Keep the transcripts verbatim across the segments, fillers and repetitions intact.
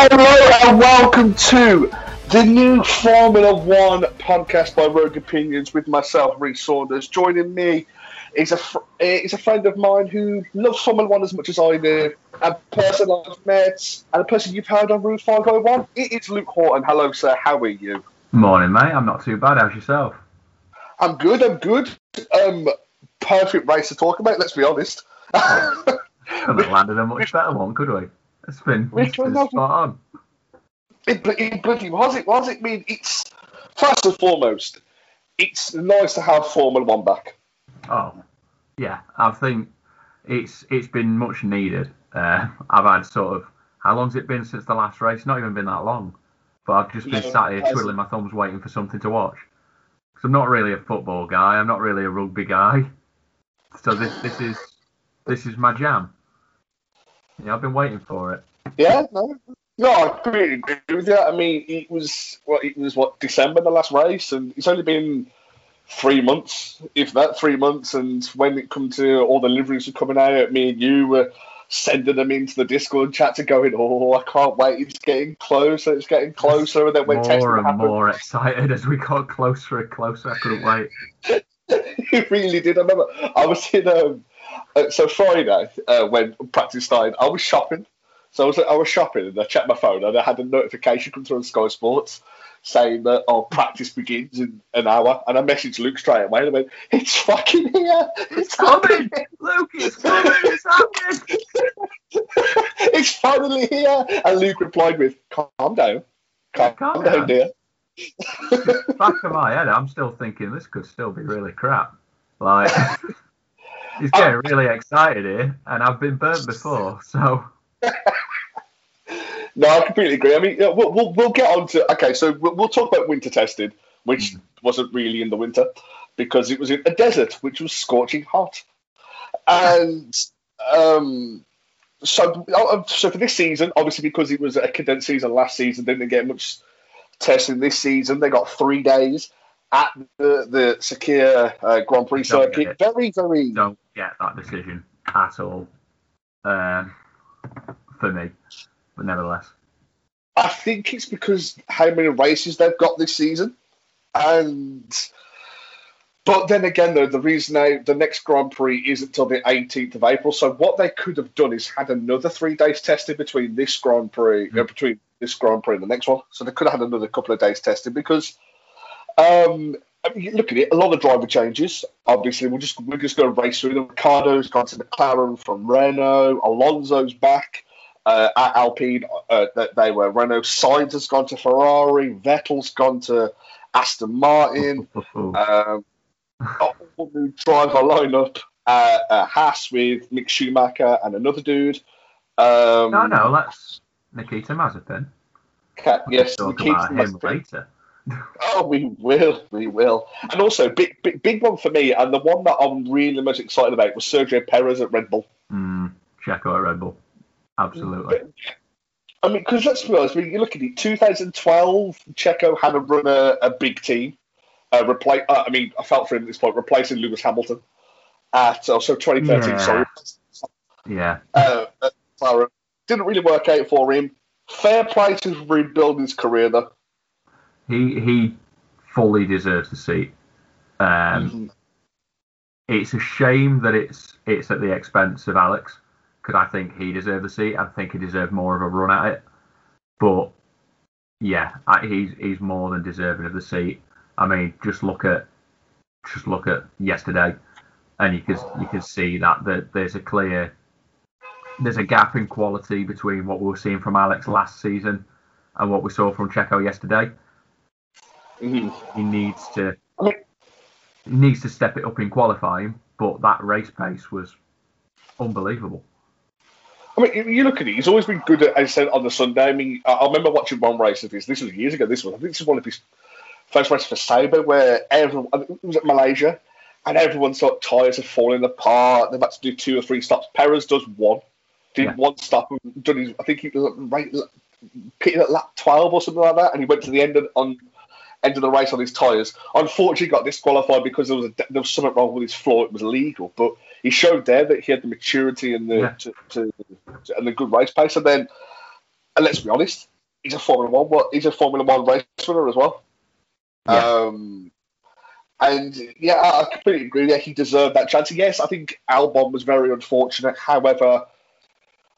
Hello and welcome to the new Formula One podcast by Rogue Opinions with myself, Reece Saunders. Joining me is a fr- is a friend of mine who loves Formula One as much as I do, a person I've met, and a person you've heard on Route five oh one. It is Luke Horton. Hello, sir. How are you? Morning, mate. I'm not too bad. How's yourself? I'm good. I'm good. Um, perfect race to talk about. Let's be honest. Couldn't landed a much better one, could we? It's been, it's been spot on. It, it bloody was. It was. It mean, it's first and foremost, it's nice to have Formula One back. Oh, yeah. I think it's it's been much needed. Uh, I've had sort of how long's it been since the last race? Not even been that long, but I've just been yeah, sat here twiddling my thumbs, waiting for something to watch. Because I'm not really a football guy. I'm not really a rugby guy. So this this is this is my jam. Yeah, I've been waiting for it. Yeah, no, no, I completely agree with you. I mean, it was what well, it was what December the last race, and it's only been three months, if that, three months. And when it come to all the liveries were coming out, me and you were sending them into the Discord chat to going, oh, I can't wait, it's getting closer, it's getting closer. And then when more testing and happened, more excited as we got closer and closer. I couldn't wait. It really did. I remember I was in um. Uh, so Friday, uh, when practice started, I was shopping. So I was I was shopping, and I checked my phone, and I had a notification come through on Sky Sports saying that oh, practice begins in an hour. And I messaged Luke straight away, and I went, "It's fucking here! It's, it's coming, here. Luke! It's coming! It's happening! It's finally here!" And Luke replied with, "Calm down, calm, calm down, down, dear." Back of my head, I'm still thinking this could still be really crap. Like. He's getting um, really excited here, and I've been burnt before, so... No, I completely agree. I mean, we'll, we'll, we'll get on to... Okay, so we'll, we'll talk about winter testing, which mm. wasn't really in the winter, because it was in a desert, which was scorching hot. And um, so, so for this season, obviously because it was a condensed season last season, they didn't get much testing this season. They got three days at the, the Sakir uh, Grand Prix circuit. Very, very... Don't get that decision at all, um, for me, but nevertheless. I think it's because how many races they've got this season. And... But then again, though, the reason they, the next Grand Prix isn't until the eighteenth of April, so what they could have done is had another three days tested between this Grand Prix, mm. uh, between this Grand Prix and the next one. So they could have had another couple of days tested because... Um, I mean, look at it. A lot of driver changes. Obviously, we're just we're just going to race through them. Ricciardo's gone to McLaren from Renault. Alonso's back uh, at Alpine. Uh, they were Renault. Sainz has gone to Ferrari. Vettel's gone to Aston Martin. um, all new driver lineup at, at Haas with Mick Schumacher and another dude. Um, no, no, that's Nikita Mazepin. Cat, yes, we'll talk Nikita about him Mazepin later. Oh, we will, we will. And also, big, big big one for me, and the one that I'm really most excited about was Sergio Perez at Red Bull. Mm, Checo at Red Bull. Absolutely. But, I mean, because let's be honest, when you look at it, twenty twelve, Checo had a run a, a big team. Uh, repla- uh, I mean, I felt for him at this point, replacing Lewis Hamilton at, also twenty thirteen, yeah. sorry. Yeah. Uh, didn't really work out for him. Fair play to rebuild his career, though. He he fully deserves the seat. Um, mm-hmm. It's a shame that it's it's at the expense of Alex, because I think he deserved the seat. I think he deserved more of a run at it. But, yeah, I, he's he's more than deserving of the seat. I mean, just look at just look at yesterday, and you can you can see that, that there's a clear there's a gap in quality between what we were seeing from Alex last season and what we saw from Checo yesterday. Mm-hmm. He needs to he needs to step it up in qualifying, but that race pace was unbelievable. I mean, you look at it; he's always been good at, as I said, on the Sunday. I mean, I remember watching one race of his. This was years ago. This was I think this was one of his first races for Sabre, where everyone I think it was at Malaysia, and everyone's sort of tires are falling apart. They've had to do two or three stops. Perez does one, did yeah. one stop, and done his. I think he was right, pitted at lap twelve or something like that, and he went to the end and, on. End of the race on his tyres. Unfortunately, got disqualified because there was a, there was something wrong with his floor. It was illegal, but he showed there that he had the maturity and the yeah. to, to, to, and the good race pace. And then and let's be honest, he's a Formula One, but he's a Formula One race winner as well. Yeah. Um, and yeah, I completely agree. Yeah, he deserved that chance. Yes, I think Albon was very unfortunate. However,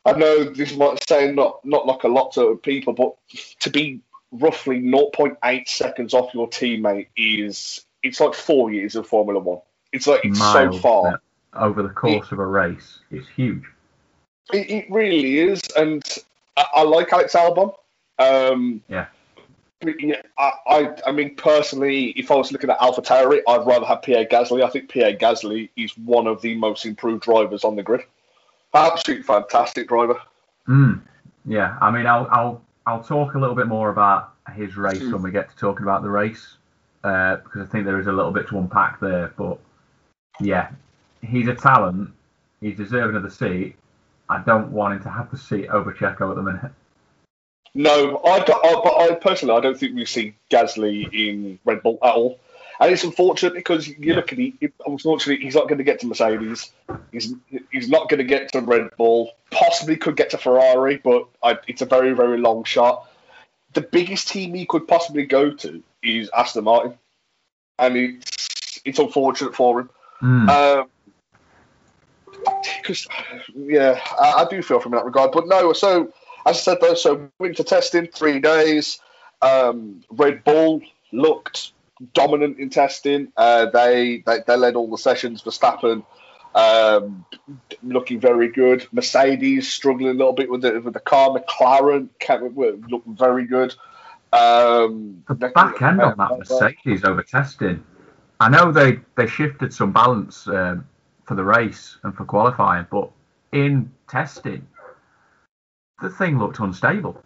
I know this might say not not like a lot of people, but to be roughly zero point eight seconds off your teammate is it's like four years of Formula One. It's like it's Miles, so far. Yeah. Over the course it, of a race, it's huge. It, it really is, and I, I like Alex Albon. Um, yeah. yeah I, I, I mean, personally, if I was looking at AlphaTauri, I'd rather have Pierre Gasly. I think Pierre Gasly is one of the most improved drivers on the grid. Absolutely fantastic driver. Mm. Yeah, I mean, I'll I'll I'll talk a little bit more about his race mm. when we get to talking about the race, uh, because I think there is a little bit to unpack there. But yeah. He's a talent. He's deserving of the seat. I don't want him to have the seat over Checo at the minute. No, I, don't, I, but I personally, I don't think we've seen Gasly in Red Bull at all. And it's unfortunate because you yeah. look at him, unfortunately, he's not going to get to Mercedes. He's he's not going to get to Red Bull. Possibly could get to Ferrari, but I, it's a very, very long shot. The biggest team he could possibly go to is Aston Martin. And it's, it's unfortunate for him. Mm. Um, Because, yeah, I, I do feel from that regard. But no, so, as I said, though, so winter testing, three days. Um, Red Bull looked dominant in testing. Uh, they, they they led all the sessions. Verstappen um, looking very good. Mercedes struggling a little bit with the, with the car. McLaren looked very good. Um, the back end on that Mercedes over testing. I know they, they shifted some balance um for the race and for qualifying, but in testing, the thing looked unstable.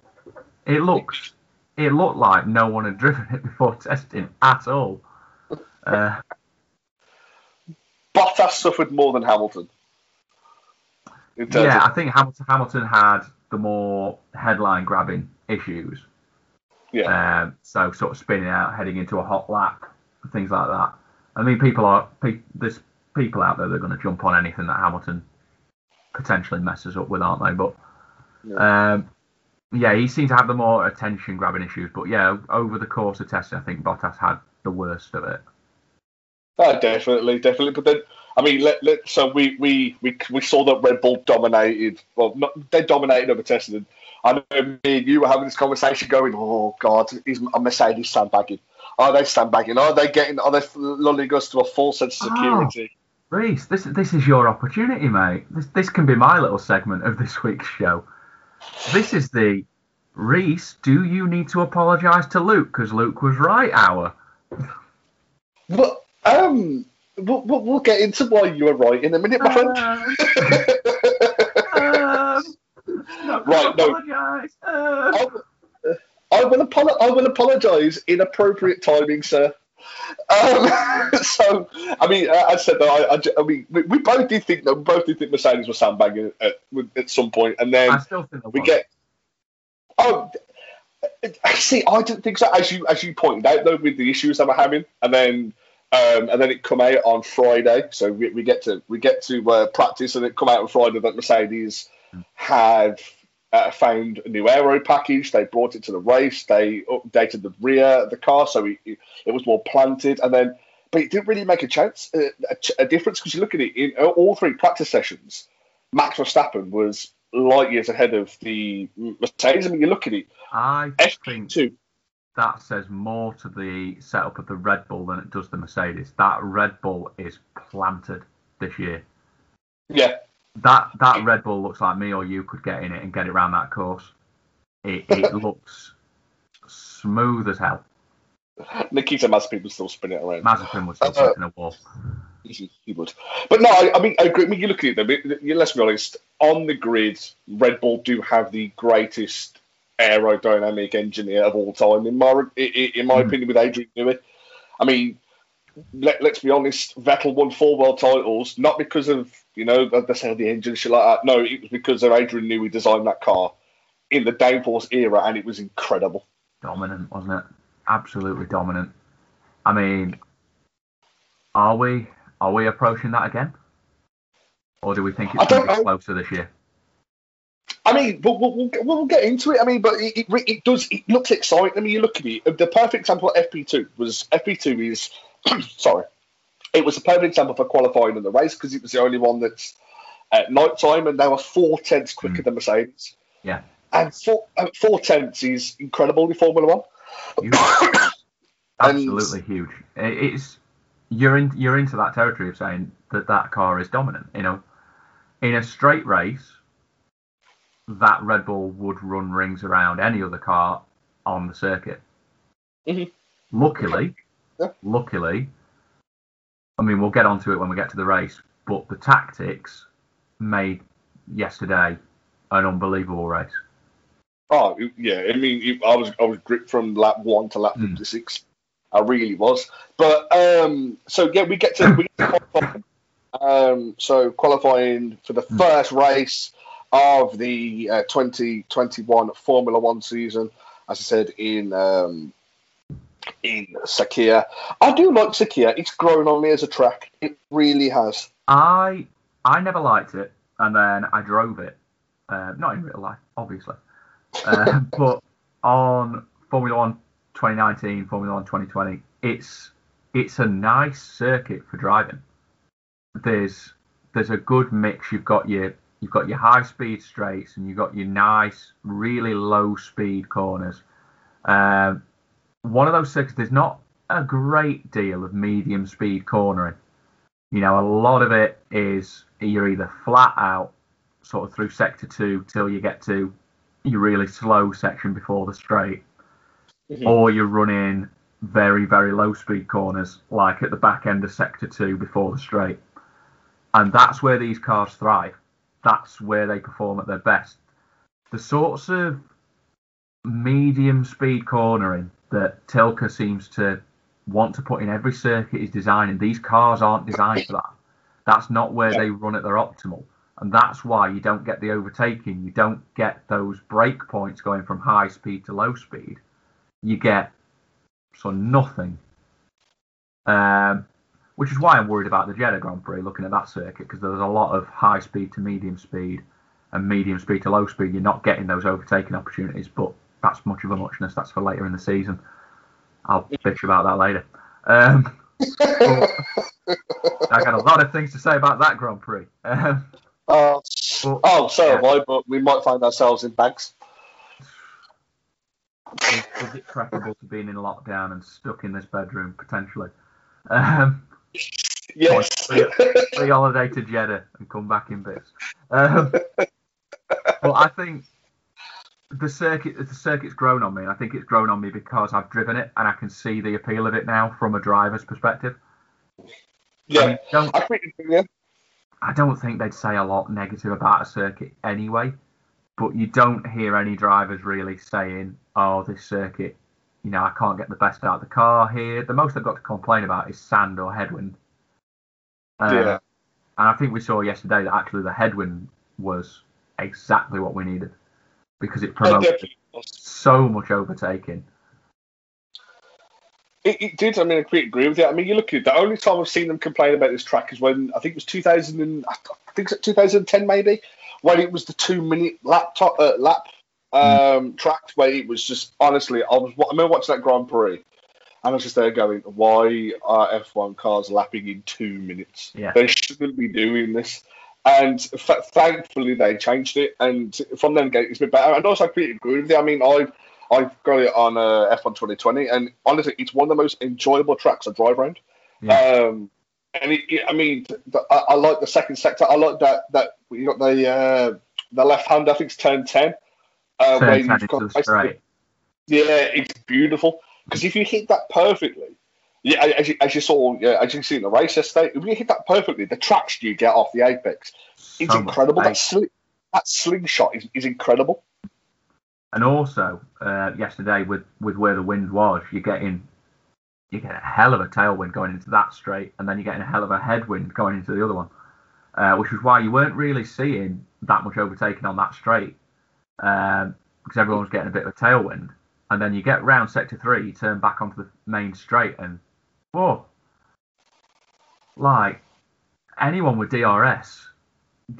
It looked, it looked like no one had driven it before testing at all. Uh, Bottas suffered more than Hamilton. Yeah, I think Hamilton, Hamilton had the more headline-grabbing issues. Yeah. Um, so sort of spinning out, heading into a hot lap, things like that. I mean, people are pe- this. people out there that are going to jump on anything that Hamilton potentially messes up with, aren't they? But, yeah, um, yeah he seemed to have the more attention-grabbing issues. But, yeah, over the course of testing, I think Bottas had the worst of it. Oh, definitely, definitely. But then, I mean, let, let, so we, we, we, we saw that Red Bull dominated. Well, not, they dominated over testing. I know me and you were having this conversation going, oh, God, is Mercedes sandbagging? Are they sandbagging? Are they getting? Are they lulling us to a false sense of security? Oh. Reece, this this is your opportunity, mate. This this can be my little segment of this week's show. This is the Reece. Do you need to apologise to Luke because Luke was right? Hour. Well, um, we'll, we'll get into why you were right in a minute, my friend. Uh, um, not right, apologise. No. Uh, I will, apo- I will apologise in appropriate timing, sir. Um, so, I mean, I, I said that. I, I, I mean, we, we both did think that we both did think Mercedes were sandbagging at, at some point, and then I still think we get. Oh, see, I didn't think so. As you as you pointed out, though, with the issues that we're having, and then um, and then it come out on Friday. So we, we get to we get to uh, practice, and it come out on Friday that Mercedes mm. had. Uh, found a new aero package. They brought it to the race. They updated the rear of the car so it, it, it was more planted. And then, but it didn't really make a chance, a, a difference because you look at it in all three practice sessions. Max Verstappen was light years ahead of the Mercedes. I mean, you look at it. I think F two. That says more to the setup of the Red Bull than it does the Mercedes. That Red Bull is planted this year. Yeah. That that Red Bull looks like me or you could get in it and get it around that course. It, it looks smooth as hell. Nikita Mazepin would still spin it around. Mazepin would still uh, spin a wall. He, he would. But no, I, I mean, I agree. I mean, you look at it, though, let's be honest, on the grid, Red Bull do have the greatest aerodynamic engineer of all time, in my, in my mm. opinion, with Adrian Newey. I mean, Let, let's be honest, Vettel won four world titles, not because of, you know, they said the engine shit like that. No, it was because of Adrian Newey designed that car in the downforce era, and it was incredible. Dominant, wasn't it? Absolutely dominant. I mean, are we are we approaching that again? Or do we think it's going to be closer this year? I mean, we'll, we'll, we'll get into it. I mean, but it, it, it does, it looks exciting. I mean, you look at it, the perfect example of F P two was, F P two is, sorry, it was a perfect example for qualifying in the race because it was the only one that's at night time and they were four tenths quicker mm. than Mercedes. Yeah. And four, four tenths is incredible in Formula One. Absolutely and, huge. It's, you're in, you're into that territory of saying that that car is dominant, you know. In a straight race, that Red Bull would run rings around any other car on the circuit. Mm-hmm. Luckily, yeah. luckily, I mean, we'll get onto it when we get to the race, but the tactics made yesterday an unbelievable race. Oh, yeah. I mean, it, I was I was gripped from lap one to lap fifty-six. Mm. I really was. But, um, so, yeah, we get to, we get to qualifying. Um, so, qualifying for the mm. first race of the uh, twenty twenty-one Formula One season, as I said, in um, in Sakhir. I do like Sakhir. It's grown on me as a track. It really has. I I never liked it, and then I drove it. Uh, not in real life, obviously. Uh, but on Formula One twenty nineteen, Formula One twenty twenty, it's it's a nice circuit for driving. There's there's a good mix. You've got your you've got your high speed straights and you've got your nice, really low speed corners. Um, one of those circuits, there's not a great deal of medium speed cornering. You know, a lot of it is you're either flat out, sort of through sector two till you get to your really slow section before the straight, mm-hmm. or you're running very, very low speed corners like at the back end of sector two before the straight. And that's where these cars thrive. That's where they perform at their best. The sorts of medium speed cornering that Tilke seems to want to put in every circuit is designing. These cars aren't designed for that. That's not where they run at their optimal. And that's why you don't get the overtaking. You don't get those break points going from high speed to low speed. You get so nothing. Um, which is why I'm worried about the Jeddah Grand Prix, looking at that circuit, because there's a lot of high speed to medium speed and medium speed to low speed. You're not getting those overtaking opportunities, but that's much of a muchness. That's for later in the season. I'll bitch about that later. Um, I got a lot of things to say about that Grand Prix. Um, Uh, but, oh, so yeah. have I, but we might find ourselves in bags. Is, is it preferable to being in lockdown and stuck in this bedroom, potentially? Um, yes. Free, free holiday to Jeddah and come back in bits. Um, but I think the circuit, the circuit's grown on me, and I think it's grown on me because I've driven it and I can see the appeal of it now from a driver's perspective. Yeah, I mean, don't, I think, yeah. I don't think they'd say a lot negative about a circuit anyway, but you don't hear any drivers really saying, oh, this circuit, you know, I can't get the best out of the car here. The most they've got to complain about is sand or headwind. Um, yeah. And I think we saw yesterday that actually the headwind was exactly what we needed because it promoted so much overtaking. It, it did. I mean, I completely agree with you. I mean, you look at it, the only time I've seen them complain about this track is when I think it was two thousand and I think it was two thousand ten maybe, when it was the two-minute lap top, uh, lap um, mm. track where it was just honestly. I was. I remember watching that Grand Prix, and I was just there going, "Why are F one cars lapping in two minutes? Yeah. They shouldn't be doing this." And f- thankfully, they changed it, and from then it's been better. And also, I completely agree with you. I mean, I. I've got it on uh, F one twenty twenty, and honestly, it's one of the most enjoyable tracks I drive around. Yeah. Um, and it, it, I mean, the, I, I like the second sector. I like that that you got the uh, the left hand. I think it's turn ten. Uh, turn where ten you've got basically, yeah, it's beautiful because if you hit that perfectly, yeah, as you, as you saw, yeah, as you see in the race yesterday, if you hit that perfectly, the traction you get off the apex, it's so incredible. That, sli- that slingshot is, is incredible. And also, uh, yesterday with, with where the wind was, you're getting you get a hell of a tailwind going into that straight, and then you're getting a hell of a headwind going into the other one, uh, which is why you weren't really seeing that much overtaking on that straight, um, because everyone was getting a bit of a tailwind. And then you get round sector three, you turn back onto the main straight, and whoa, like anyone with D R S,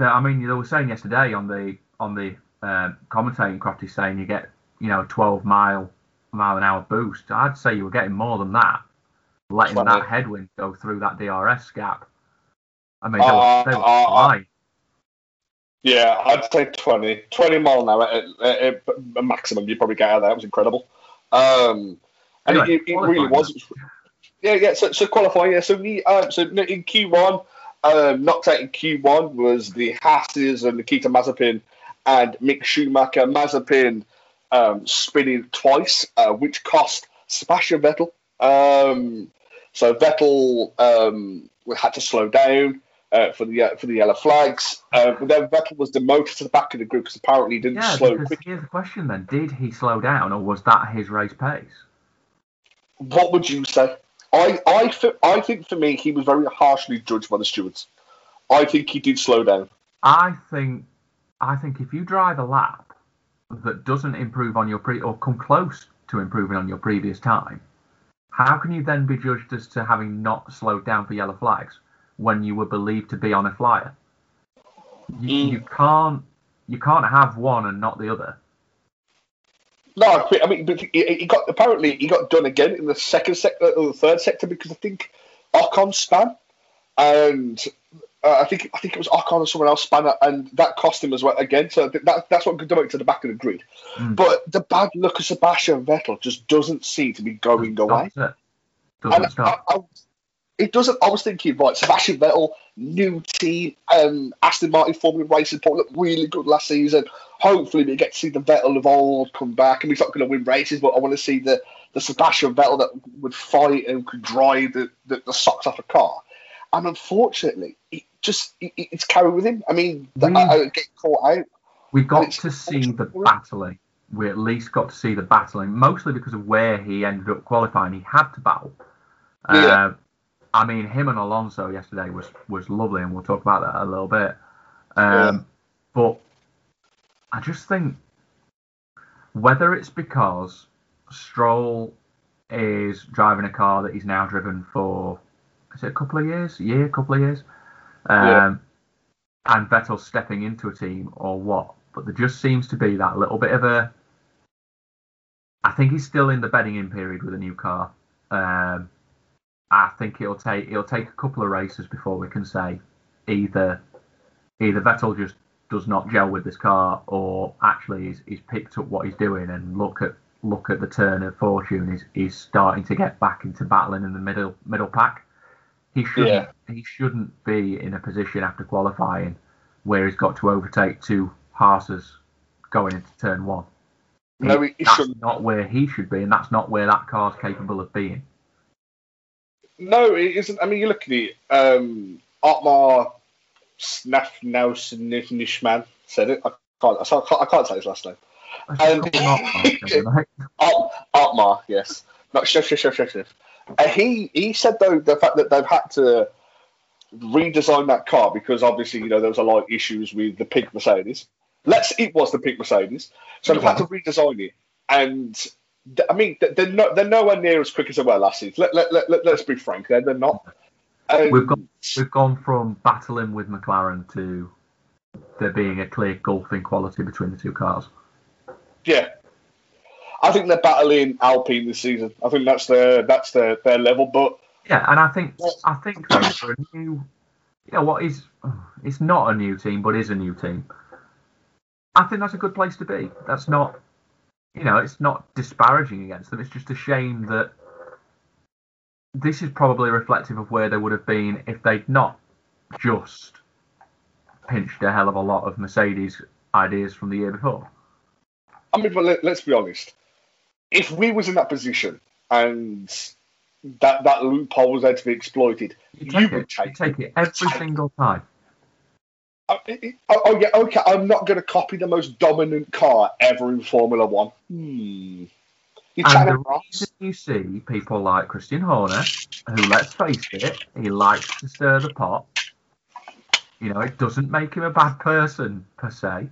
I mean, they were saying yesterday on the on the um, commentating crafty saying you get, you know, a twelve mile an hour boost, I'd say you were getting more than that, letting twenty that headwind go through that D R S gap. I mean, uh, they were, they were uh, yeah, I'd say twenty mile an hour it, it, it, maximum you probably get out of there. It was incredible. Um, and anyway, it, it really was. Yeah, yeah. So, so qualifying. Yeah. So we, um, so in Q one, um, knocked out in Q one was the Haas's and Nikita Mazepin and Mick Schumacher. Mazepin um, spinning twice, uh, which cost Sebastian Vettel. Um, so Vettel um, had to slow down. Uh, for the uh, for the yellow flags, uh, but then Vettel was demoted to the back of the group because apparently he didn't yeah, slow. Because here's the question then: did he slow down, or was that his race pace? What would you say? I I, th- I think for me, he was very harshly judged by the stewards. I think he did slow down. I think I think if you drive a lap that doesn't improve on your pre or come close to improving on your previous time, how can you then be judged as to having not slowed down for yellow flags when you were believed to be on a flyer? You, mm. you can't you can't have one and not the other. No, I mean, but he, he got apparently he got done again in the second sector or the third sector because I think Ocon span, and uh, I think I think it was Ocon or someone else span, and that cost him as well again. So that that's what demoted to the back of the grid. Mm. But the bad luck of Sebastian Vettel just doesn't seem to be going doesn't away. Stop it. Doesn't and stop. I, I, It doesn't. I was thinking, right, Sebastian Vettel, new team, um, Aston Martin Formula Racing Point looked really good last season. Hopefully, we get to see the Vettel of old come back, and he's not going to win races, but I want to see the, the Sebastian Vettel that would fight and could drive the, the, the socks off a car. And unfortunately, it just it, it's carried with him. I mean, we, the, I, I get caught out. We got to see the battling. We at least got to see the battling, mostly because of where he ended up qualifying. He had to battle. Yeah. Uh, I mean, him and Alonso yesterday was, was lovely, and we'll talk about that a little bit. Um, yeah. But I just think whether it's because Stroll is driving a car that he's now driven for, is it a couple of years? A year, a couple of years? Um, yeah. And Vettel's stepping into a team or what. But there just seems to be that little bit of a... I think he's still in the bedding-in period with a new car. Um I think it'll take it'll take a couple of races before we can say either either Vettel just does not gel with this car, or actually he's, he's picked up what he's doing and look at look at the turn of fortune. He's, he's starting to get back into battling in the middle middle pack. He shouldn't yeah. he shouldn't be in a position after qualifying where he's got to overtake two Haas's going into turn one. No, he, he that's shouldn't. Not where he should be, and that's not where that car's capable of being. No, it isn't. I mean, you look at it. Um, Otmar Snafnausenishman said it. I can't. I can't, I can't say his last name. Um, Otmar, Ot, Otmar, yes, not Chef, Chef, Chef, Chef, Chef. Uh, he he said though the fact that they've had to redesign that car because obviously you know there was a lot of issues with the pink Mercedes. Let's it was the pink Mercedes, so they've had to redesign it. And I mean, they're not, they're nowhere near as quick as they were last season. Let, let, let, let, let's be frank, they're, they're not. Um, we've, gone, we've gone from battling with McLaren to there being a clear gulf in quality between the two cars. Yeah. I think they're battling Alpine this season. I think that's their that's their, their level. But yeah, and I think, I think though, for a new... You know what, is it's not a new team, but is a new team. I think that's a good place to be. That's not... You know, it's not disparaging against them. It's just a shame that this is probably reflective of where they would have been if they'd not just pinched a hell of a lot of Mercedes ideas from the year before. I mean, but let, let's be honest. If we was in that position and that, that loophole was there to be exploited, you, take you it, would take, you take it every take single time. Oh, oh yeah, okay. I'm not going to copy the most dominant car ever in Formula One. Hmm. You and the Ross. Reason you see people like Christian Horner, who, let's face it, he likes to stir the pot. You know, it doesn't make him a bad person per se.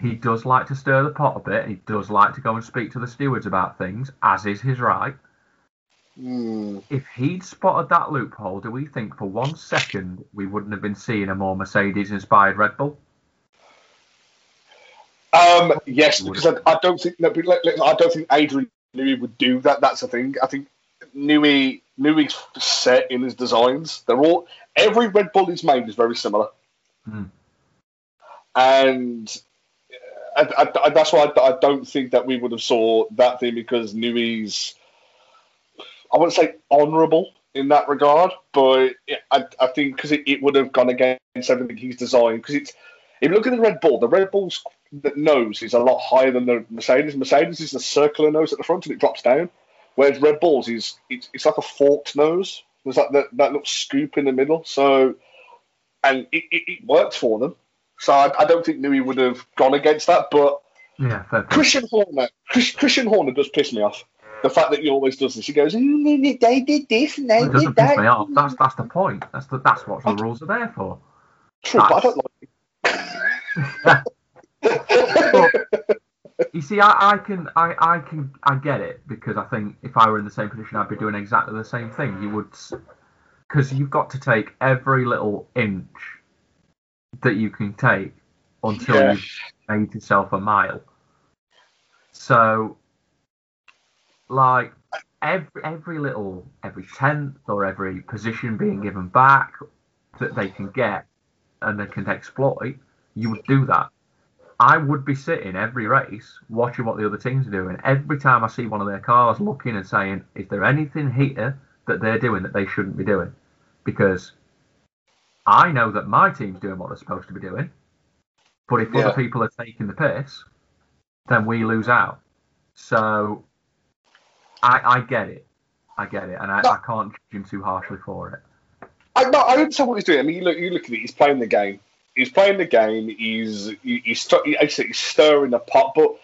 He does like to stir the pot a bit. He does like to go and speak to the stewards about things, as is his right. If he'd spotted that loophole, do we think for one second we wouldn't have been seeing a more Mercedes-inspired Red Bull? Um, yes, because I, I don't think no, I don't think Adrian Newey would do that. That's the thing. I think Newey Newey's set in his designs. They're all every Red Bull he's made is very similar, mm. and I, I, I, that's why I, I don't think that we would have saw that thing, because Newey's, I wouldn't say honourable in that regard, but I, I think because it, it would have gone against everything he's designed. Because it's if you look at the Red Bull, the Red Bull's nose is a lot higher than the Mercedes. Mercedes is the circular nose at the front and it drops down, whereas Red Bull's is it's, it's like a forked nose. There's that that, that little scoop in the middle. So, and it, it, it worked for them. So I, I don't think Newey would have gone against that. But yeah, Christian Horner, Chris, Christian Horner does piss me off. The fact that he always does this, he goes, mm, they did this and they it did that. Piss me off. That's that's the point. That's the, that's what the rules are there for. True, that's... but I don't like it. But, you see, I, I can I, I can I get it, because I think if I were in the same position, I'd be doing exactly the same thing. You would, because you've got to take every little inch that you can take until yeah. you've made yourself a mile. So. Like every every little every tenth or every position being given back that they can get and they can exploit, you would do that. I would be sitting every race watching what the other teams are doing. Every time I see one of their cars, looking and saying, "Is there anything here that they're doing that they shouldn't be doing?" Because I know that my team's doing what they're supposed to be doing, but if yeah. other people are taking the piss, then we lose out. So. I, I get it, I get it, and I, no. I can't judge him too harshly for it. I, no, I understand what he's doing. I mean, you look, you look at it. He's playing the game. He's playing the game. He's he, he's, st- he, he's stirring the pot. But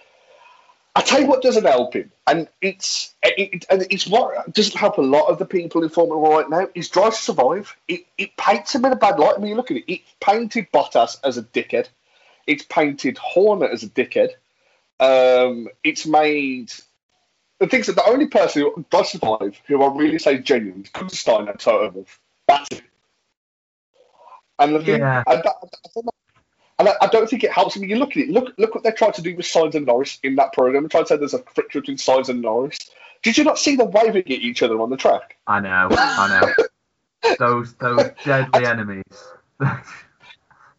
I tell you what doesn't help him, and it's it, and it's what doesn't help a lot of the people in Formula One right now. Is Drive to Survive. It it paints him in a bad light. I mean, you look at it. It painted Bottas as a dickhead. It's painted Horner as a dickhead. Um, it's made. The things that the only person who does survive, who I really say genuine, is Kunstein and Toto Wolff. That's it. And the thing, yeah. I, I, I, I don't think it helps. I mean, you look at it. Look, look what they tried to do with Sainz and Norris in that program. They tried to say there's a friction between Sainz and Norris. Did you not see them waving at each other on the track? I know, I know. those, those deadly enemies. how,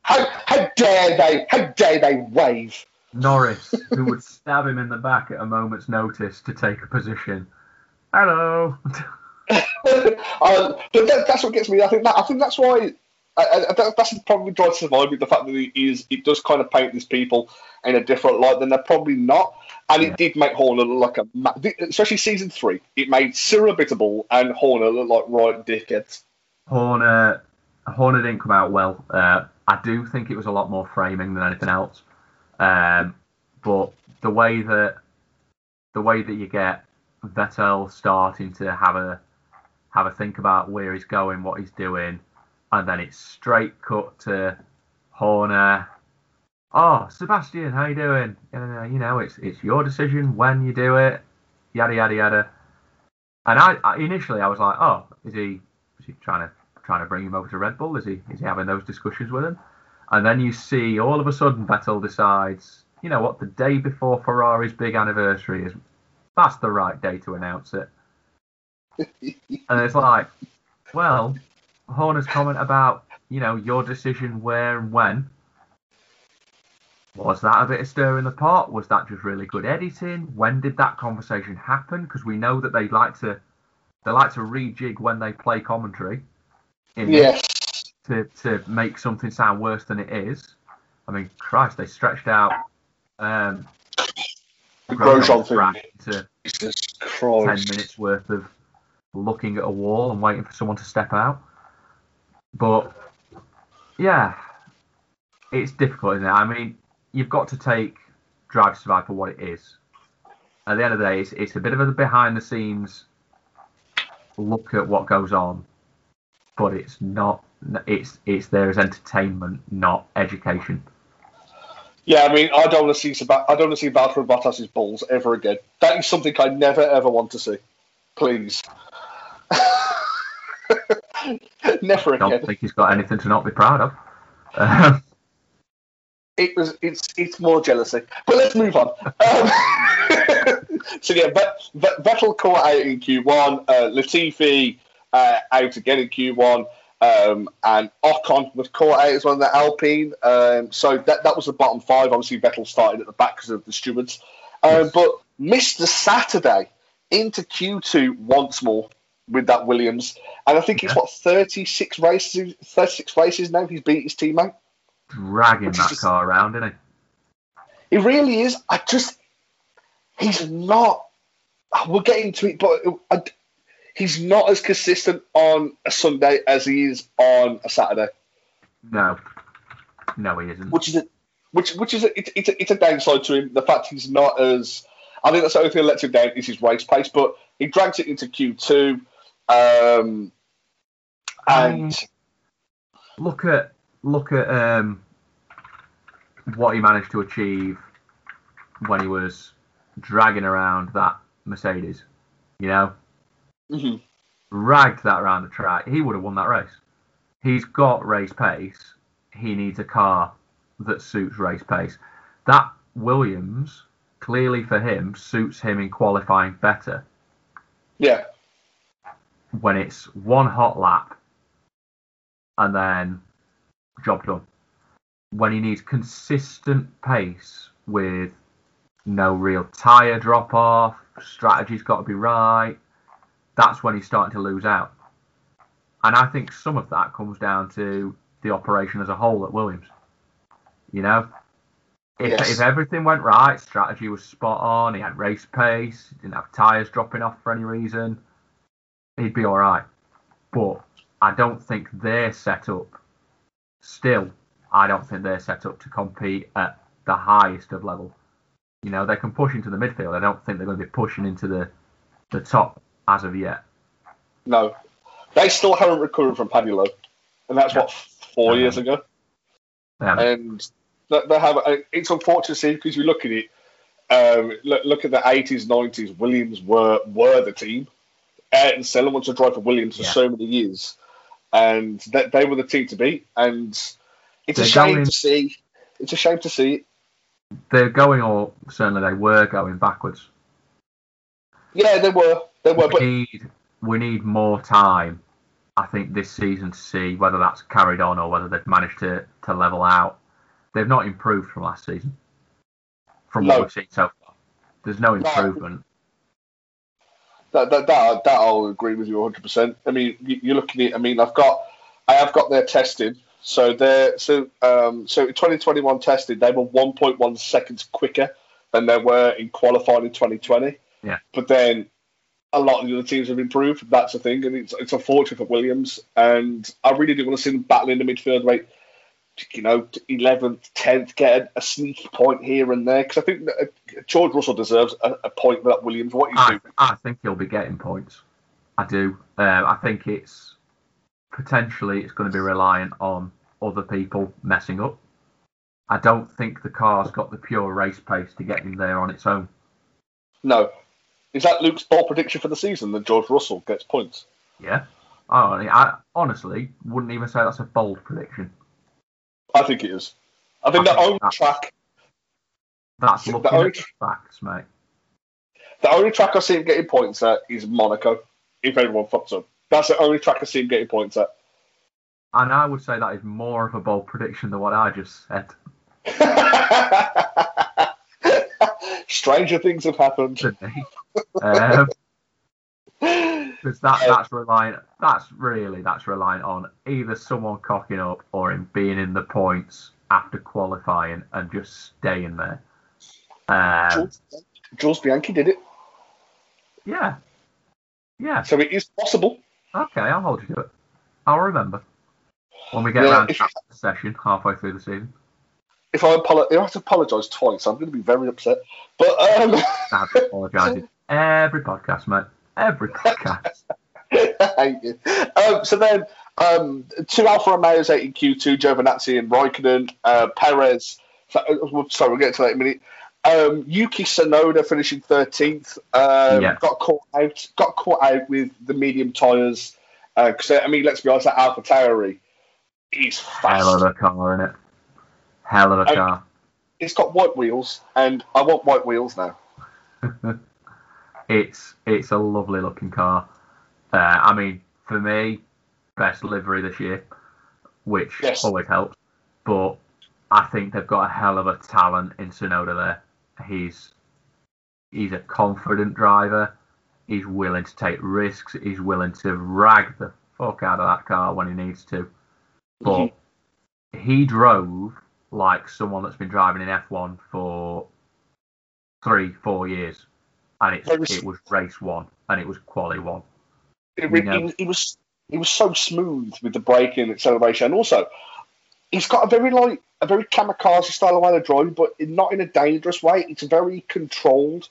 how dare they? How dare they wave? Norris, who would stab him in the back at a moment's notice to take a position. Hello. um, but that, that's what gets me. I think that, I think that's why. I, I, that, that's probably Drive to Survive, with the fact that it is. It does kind of paint these people in a different light than they're probably not. And yeah. it did make Horner look like a, especially season three. It made Cyril Bitabel and Horner look like right dickheads. Horner, Horner didn't come out well. Uh, I do think it was a lot more framing than anything else. Um, but the way that the way that you get Vettel starting to have a have a think about where he's going, what he's doing, and then it's straight cut to Horner. Oh, Sebastian, how you doing? Uh, you know, it's it's your decision when you do it. Yada yada yada. And I, I initially I was like, oh, is he is he trying to trying to bring him over to Red Bull? Is he is he having those discussions with him? And then you see, all of a sudden, Vettel decides, you know what, the day before Ferrari's big anniversary is, that's the right day to announce it. And it's like, well, Horner's comment about, you know, your decision where and when, was that a bit of stir in the pot? Was that just really good editing? When did that conversation happen? Because we know that they like to, they like to rejig when they play commentary. In yes. The- To, to make something sound worse than it is. I mean, Christ, they stretched out um, Grosjean to ten minutes worth of looking at a wall and waiting for someone to step out. But, yeah, it's difficult, isn't it? I mean, you've got to take Drive to Survive for what it is. At the end of the day, it's, it's a bit of a behind-the-scenes look at what goes on, but it's not It's it's there as entertainment, not education. Yeah, I mean, I don't want to see Seb- I don't want to see Valtteri Bottas' balls ever again. That is something I never ever want to see. Please, never again. I don't think he's got anything to not be proud of. Um, It was. It's. It's more jealousy. But let's move on. Um, so yeah, but, but Vettel caught out in Q one. Uh, Latifi uh, out again in Q one, um, and Ocon was caught out as well in the Alpine. Um, so that that was the bottom five. Obviously, Vettel started at the back because of the stewards, um, but missed the Saturday into Q two once more with that Williams. And I think it's what thirty-six races. Thirty-six races now. He's beat his teammate. Dragging that just, car around, isn't he? It really is. I just, he's not, we'll get into it, but I, he's not as consistent on a Sunday as he is on a Saturday. No, no, he isn't. Which is a, which, which is a, it, it's a, it's a downside to him. The fact he's not as, I think that's the only thing that lets him down is his race pace. But he drags it into Q two, um, and I look at. Look at um, what he managed to achieve when he was dragging around that Mercedes, you know? Mm-hmm. Ragged that around the track. He would have won that race. He's got race pace. He needs a car that suits race pace. That Williams, clearly for him, suits him in qualifying better. Yeah. When it's one hot lap and then... job done. When he needs consistent pace with no real tyre drop-off, strategy's got to be right, that's when he's starting to lose out. And I think some of that comes down to the operation as a whole at Williams. You know? If, yes. if everything went right, strategy was spot on, he had race pace, he didn't have tyres dropping off for any reason, he'd be alright. But I don't think they're set up Still, I don't think they're set up to compete at the highest of level. You know, they can push into the midfield. I don't think they're going to be pushing into the, the top as of yet. No. They still haven't recovered from Paddy Lowe. And that's, yeah. what, four um, years ago? Yeah. And they have, it's unfortunate to see, because you look at it, um, look, look at the eighties, nineties, Williams were were the team. Ayrton Senna wants to drive for Williams for yeah. so many years. And that they were the team to beat, and it's they're a shame going, to see. It's a shame to see. They're going, or certainly they were going backwards. Yeah, they were. They were. We but need, we need more time, I think, this season to see whether that's carried on or whether they've managed to, to level out. They've not improved from last season, from no. what we've seen so far. There's no improvement. No. That, that that that I'll agree with you one hundred percent. I mean, you're looking at. I mean, I've got, I have got their testing. So they're so um so in twenty twenty-one testing, they were one point one seconds quicker than they were in qualifying in twenty twenty. Yeah. But then a lot of the other teams have improved. That's the thing, and it's it's unfortunate for Williams. And I really do want to see them battling in the midfield rate. You know, eleventh, tenth, get a sneaky point here and there. Because I think that George Russell deserves a, a point without Williams. What do you think? I think he'll be getting points. I do. Um, I think it's potentially it's going to be reliant on other people messing up. I don't think the car's got the pure race pace to get him there on its own. No. Is that Luke's bold prediction for the season that George Russell gets points? Yeah. I, I honestly wouldn't even say that's a bold prediction. I think it is. I think I the think only that's, track... That's looking the only, at the facts, mate. The only track I see him getting points at is Monaco, if everyone fucks up. That's the only track I see him getting points at. And I would say that is more of a bold prediction than what I just said. Stranger things have happened. um, Because that, that's reliant. That's really that's reliant on either someone cocking up or him being in the points after qualifying and just staying there. Um, Jules, Jules Bianchi did it. Yeah, yeah. So it is possible. Okay, I'll hold you to it. I'll remember when we get yeah, around to the session halfway through the season. If I, apolo- if I have to apologise twice, I'm going to be very upset. But um... I've apologised every podcast, mate. Every podcast. Thank you. Um, so then, um, two Alfa Romeos out in Q two, Giovinazzi and Raikkonen, uh, Perez. So, sorry, we'll get to that in a minute. Um, Yuki Tsunoda finishing thirteenth. Um, yeah. Got caught out. Got caught out with the medium tyres. Because uh, I mean, let's be honest, that AlphaTauri is fast. Hell of a car, isn't it? Hell of a um, car. it's got white wheels, and I want white wheels now. it's it's a lovely looking car. Uh, I mean, for me, best livery this year, which yes. always helps. But I think they've got a hell of a talent in Tsunoda there. He's he's a confident driver. He's willing to take risks. He's willing to rag the fuck out of that car when he needs to. But mm-hmm. he drove like someone that's been driving in F one for three, four years. And it, was, it was race one. And it was quali one. It, you know? it, it, was, it was so smooth with the braking and acceleration. And also, he's got a very like a very kamikaze style of way to drive, but not in a dangerous way. It's very controlled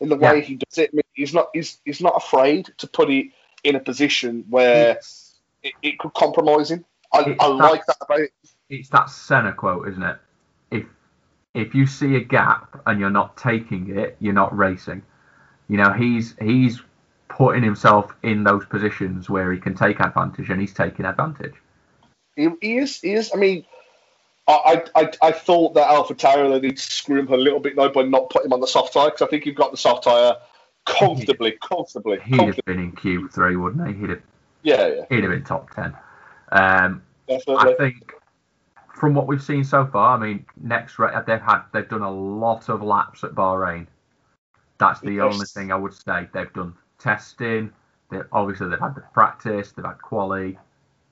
in the yeah. way he does it. I mean, he's not he's, he's not afraid to put it in a position where yes. it, it could compromise him. I, I like that about it. It's that Senna quote, isn't it? If if you see a gap and you're not taking it, you're not racing. You know, he's he's putting himself in those positions where he can take advantage, and he's taking advantage. He, he is. He is. I mean, I I, I thought that AlphaTauri they'd screw him a little bit though by not putting him on the soft tyre, because I think he'd got the soft tyre comfortably, comfortably. He'd comfortably. have been in Q three, wouldn't he? He'd have. Yeah, yeah. He'd have been top ten. Um, Definitely. I think from what we've seen so far, I mean, next re- they've had they've done a lot of laps at Bahrain. That's the yes. only thing I would say. They've done testing. They obviously they've had the practice. They've had quali.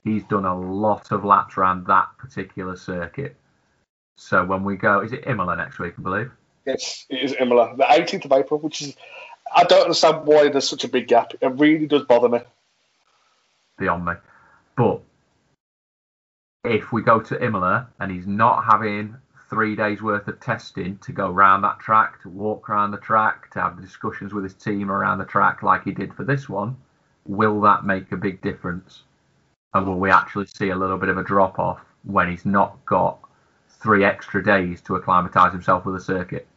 He's done a lot of laps around that particular circuit. So when we go, is it Imola next week? I believe. Yes, it is Imola, the eighteenth of April, which is I don't understand why there's such a big gap. It really does bother me. Beyond me, but. If we go to Imola and he's not having three days worth of testing to go round that track, to walk around the track, to have discussions with his team around the track like he did for this one, will that make a big difference? And will we actually see a little bit of a drop off when he's not got three extra days to acclimatise himself with a circuit?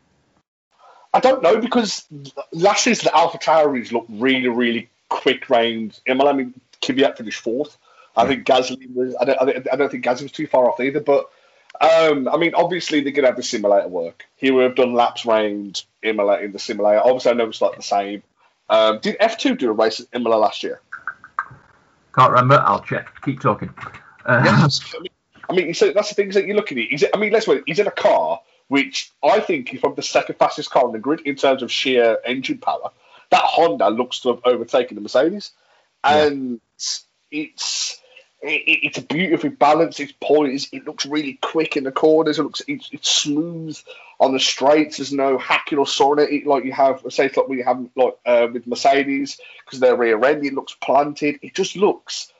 I don't know, because last season the AlphaTauris looked really, really quick round Imola. I mean, Kvyat finished fourth. I think Gasly was. I don't, I don't think Gasly was too far off either. But um, I mean, obviously they're going to have the simulator work. He would have done laps round Imola in the simulator. Obviously, I know it's like the same. Um, did F two do a race at Imola last year? Can't remember. I'll check. Keep talking. Uh, yes, I mean, I mean so that's the thing is that you look at it. Is it? I mean, let's wait. He's in a car which I think is probably the second fastest car on the grid in terms of sheer engine power. That Honda looks to have overtaken the Mercedes, and yeah. it's. It, it's a beautifully balanced. It's poised. It looks really quick in the corners. It looks it's, it's smooth on the straights. There's no hacking or sawing it like you have. Say it's like we have like uh, with Mercedes because they're rear end. It looks planted. It just looks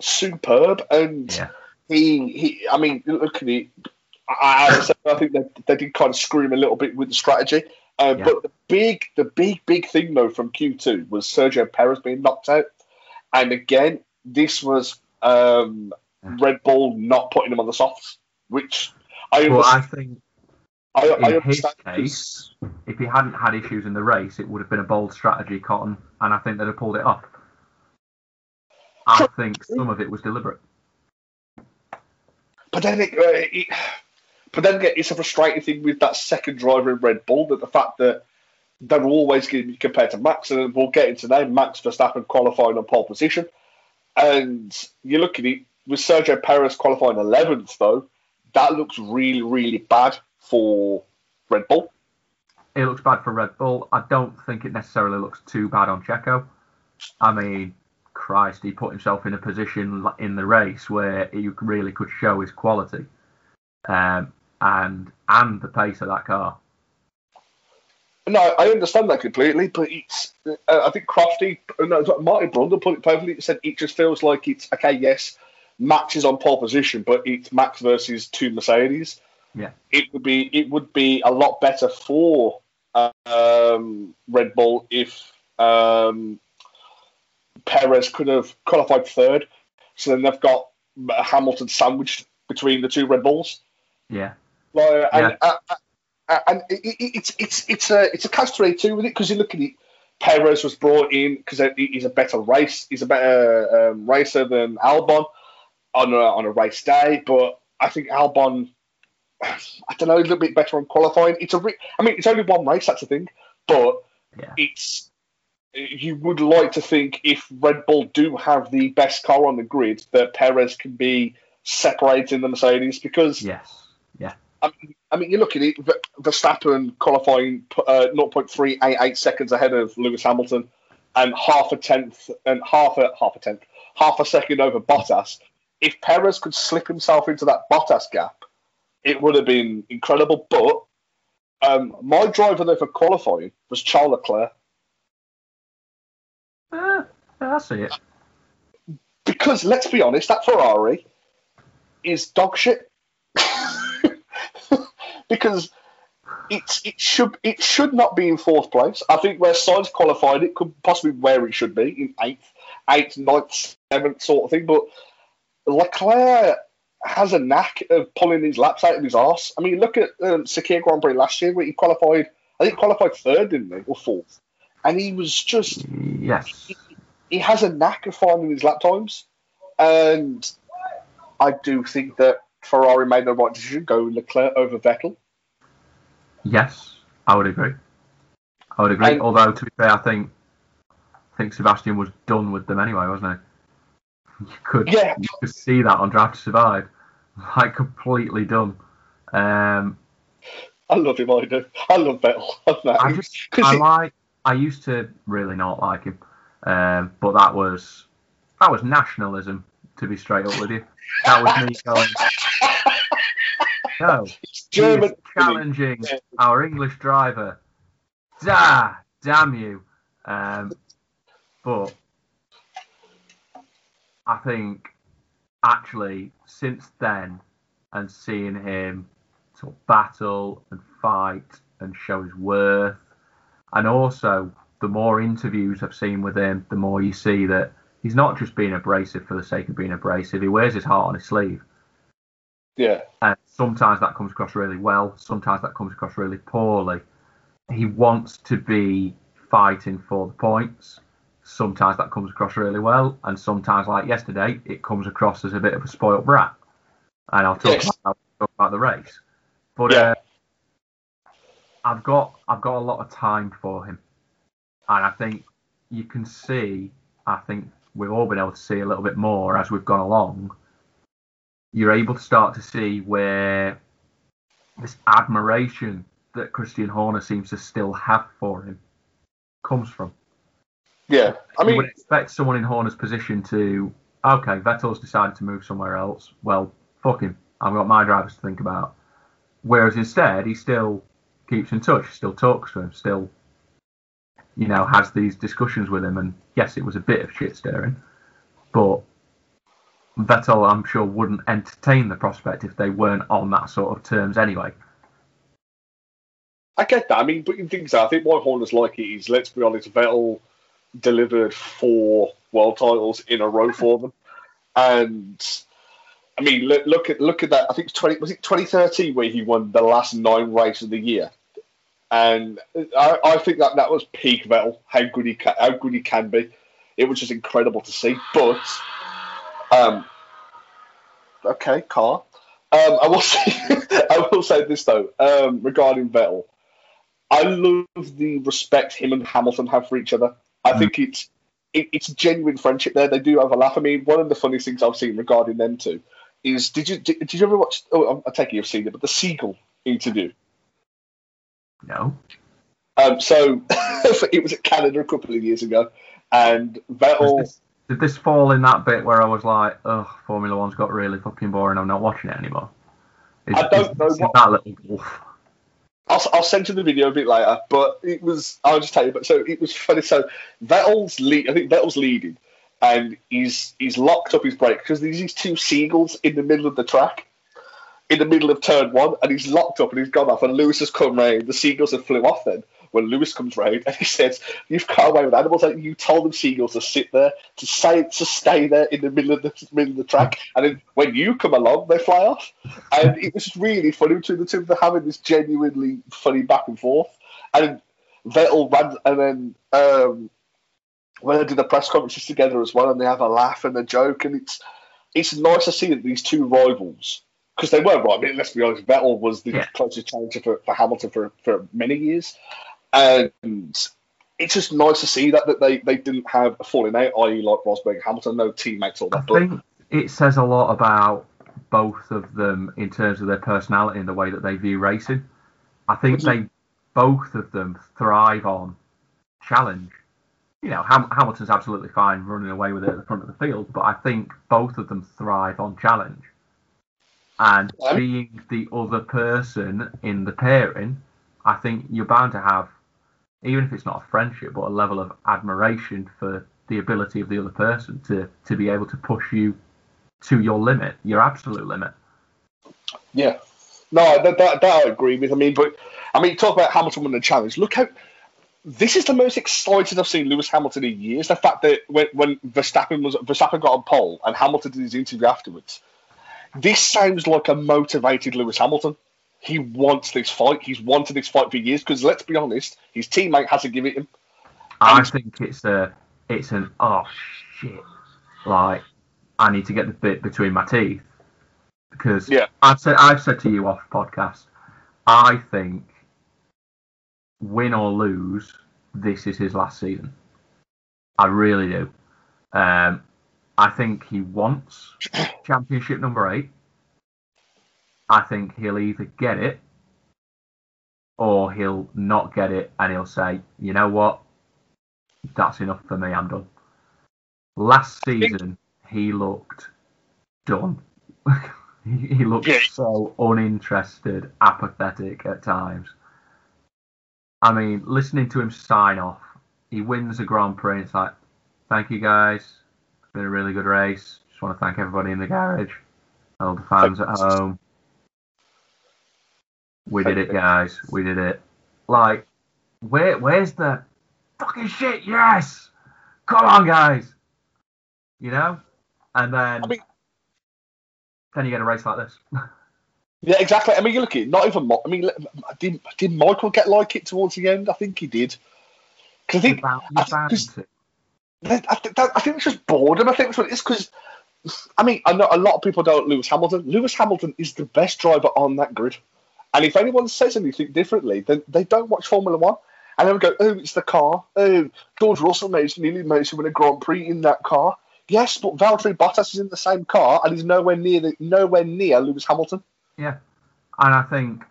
superb. And yeah. he, he, I mean, look at it. I, I think they, they did kind of screw him a little bit with the strategy. Uh, yeah. But the big, the big, big thing though from Q two was Sergio Perez being knocked out, and again. This was um, Red Bull not putting him on the softs, which I well, understand. I think I, in I understand his case, if he hadn't had issues in the race, it would have been a bold strategy, Cotton, and I think they'd have pulled it off. I think some of it was deliberate. But then, it, uh, it, but then it's a frustrating thing with that second driver in Red Bull, that the fact that they're always going to be compared to Max, and we'll get into that, Max Verstappen qualifying on pole position. And you look at it, with Sergio Perez qualifying eleventh, though, that looks really, really bad for Red Bull. It looks bad for Red Bull. I don't think it necessarily looks too bad on Checo. I mean, Christ, he put himself in a position in the race where he really could show his quality um, and and the pace of that car. No, I understand that completely, but it's. Uh, I think Crofty, no, Martin Brundle put it perfectly. He said it just feels like it's okay. Yes, Max is on pole position, but it's Max versus two Mercedes. Yeah, it would be it would be a lot better for um, Red Bull if um, Perez could have qualified third. So then they've got Hamilton sandwiched between the two Red Bulls. Yeah, like, and. Yeah. I, I, Uh, and it, it, it's it's it's a it's a catch twenty-two with it, because you look at it, Perez was brought in because he's a better race, he's a better um, racer than Albon on a, on a race day. But I think Albon I don't know, a little bit better on qualifying. It's a, re- I mean, it's only one race, that's the thing, but yeah. it's, you would like to think if Red Bull do have the best car on the grid, that Perez can be separating the Mercedes, because yes, yeah. I mean, I mean you look at it, Verstappen qualifying uh, zero point three eight eight seconds ahead of Lewis Hamilton, and half a tenth and half a half a tenth, half a second over Bottas. If Perez could slip himself into that Bottas gap, it would have been incredible. But um, my driver there for qualifying was Charles Leclerc. Uh, I see it. Because let's be honest, that Ferrari is dog shit. Because it's it should it should not be in fourth place. I think where Sainz qualified, it could possibly where it should be in eighth, eighth, ninth, seventh sort of thing. But Leclerc has a knack of pulling these laps out of his arse. I mean, look at um, Sakir Grand Prix last year, where he qualified, I think qualified third, didn't he? Or fourth. And he was just... Yes. He, he has a knack of finding his lap times. And I do think that Ferrari made the right decision, go Leclerc over Vettel. Yes, I would agree. I would agree. And, although, to be fair, I think, I think Sebastian was done with them anyway, wasn't he? You could, yeah. you could see that on Drive to Survive. Like, completely done. Um, I love him, I do. I love Vettel. I, love I, just, I, like, I used to really not like him, um, but that was that was nationalism, to be straight up with you. That was me going, no, it's German challenging yeah. our English driver. Da, damn you. Um, but... I think, actually, since then, and seeing him sort of battle and fight and show his worth, and also the more interviews I've seen with him, the more you see that he's not just being abrasive for the sake of being abrasive. He wears his heart on his sleeve. Yeah. And sometimes that comes across really well. Sometimes that comes across really poorly. He wants to be fighting for the points. Sometimes that comes across really well, and sometimes, like yesterday, it comes across as a bit of a spoiled brat. And I'll talk, yes. about, I'll talk about the race, but yeah. uh, I've got I've got a lot of time for him, and I think you can see. I think we've all been able to see a little bit more as we've gone along. You're able to start to see where this admiration that Christian Horner seems to still have for him comes from. Yeah, I mean, you would expect someone in Horner's position to, okay, Vettel's decided to move somewhere else. Well, fuck him. I've got my drivers to think about. Whereas instead, he still keeps in touch, still talks to him, still, you know, has these discussions with him. And yes, it was a bit of shit stirring, but Vettel, I'm sure, wouldn't entertain the prospect if they weren't on that sort of terms anyway. I get that. I mean, but in things, I think why Horner's like it is, let's be honest, Vettel delivered four world titles in a row for them, and I mean, look, look at look at that. I think twenty was it twenty thirteen where he won the last nine races of the year, and I, I think that that was peak Vettel. How good he can, how good he can be, it was just incredible to see. But um, okay, car. Um, I will say I will say this though um, regarding Vettel, I love the respect him and Hamilton have for each other. I think it's it, it's genuine friendship there. They do have a laugh. I mean, one of the funniest things I've seen regarding them two is, did you did, did you ever watch, oh, I take it you've seen it, but the Seagull interview? No. Um, so, it was at Canada a couple of years ago, and Vettel... This, did this fall in that bit where I was like, oh, Formula One's got really fucking boring, I'm not watching it anymore? Is, I don't is, know is what... That little wolf. I'll, I'll send you the video a bit later, but it was, I'll just tell you, but so it was funny. So Vettel's lead, I think Vettel's leading, and he's he's locked up his brake because there's these two seagulls in the middle of the track, in the middle of turn one, and he's locked up and he's gone off, and Lewis has come round, the seagulls have flew off then, when Lewis comes round, and he says, you've got away with animals, like, you told them seagulls to sit there, to stay, to stay there in the middle of the, middle of the track, and then when you come along, they fly off. And it was really funny between the two of them having this genuinely funny back and forth. And Vettel ran, and then um, when they do the press conferences together as well, and they have a laugh and a joke, and it's it's nice to see that these two rivals because they were right. I mean, let's be honest, Vettel was the yeah. closest challenger for, for Hamilton for, for many years. And it's just nice to see that, that they, they didn't have a falling out, that is like Rosberg and Hamilton, no teammates or that. I but think it says a lot about both of them in terms of their personality and the way that they view racing. I think mm-hmm. they both of them thrive on challenge. You know, Ham- Hamilton's absolutely fine running away with it at the front of the field, but I think both of them thrive on challenge. And yeah. being the other person in the pairing, I think you're bound to have, even if it's not a friendship, but a level of admiration for the ability of the other person to, to be able to push you to your limit, your absolute limit. Yeah. No, that, that, that I agree with. I mean, but I mean, talk about Hamilton winning the challenge. Look how... This is the most excited I've seen Lewis Hamilton in years. The fact that when, when Verstappen was Verstappen got on pole and Hamilton did his interview afterwards, this sounds like a motivated Lewis Hamilton. He wants this fight. He's wanted this fight for years because, let's be honest, his teammate hasn't given it him. And I think it's a, it's an oh shit, like I need to get the bit between my teeth because yeah. I've said I've said to you off podcast, I think. Win or lose, this is his last season. I really do. Um, I think he wants championship number eight. I think he'll either get it or he'll not get it and he'll say, you know what, that's enough for me, I'm done. Last season, he looked done. He looked so uninterested, apathetic at times. I mean, listening to him sign off, he wins the Grand Prix. It's like, thank you guys. It's been a really good race. Just want to thank everybody in the garage, all the fans at home. We did it, guys. We did it. Like, where, where's the fucking shit? Yes! Come on, guys! You know? And then, I mean, then you get a race like this. Yeah, exactly. I mean, you look at it, not even. I mean, did did Michael get like it towards the end? I think he did. Because I think about, I, think I, th- I think it's just boredom. I think that's what it is. Because I mean, I know a lot of people don't. Lewis Hamilton. Lewis Hamilton is the best driver on that grid. And if anyone says anything differently, then they don't watch Formula One. And then we go, oh, it's the car. Oh, George Russell nearly managed to win a Grand Prix in that car. Yes, but Valtteri Bottas is in the same car and he's nowhere near the, nowhere near Lewis Hamilton. Yeah, and I think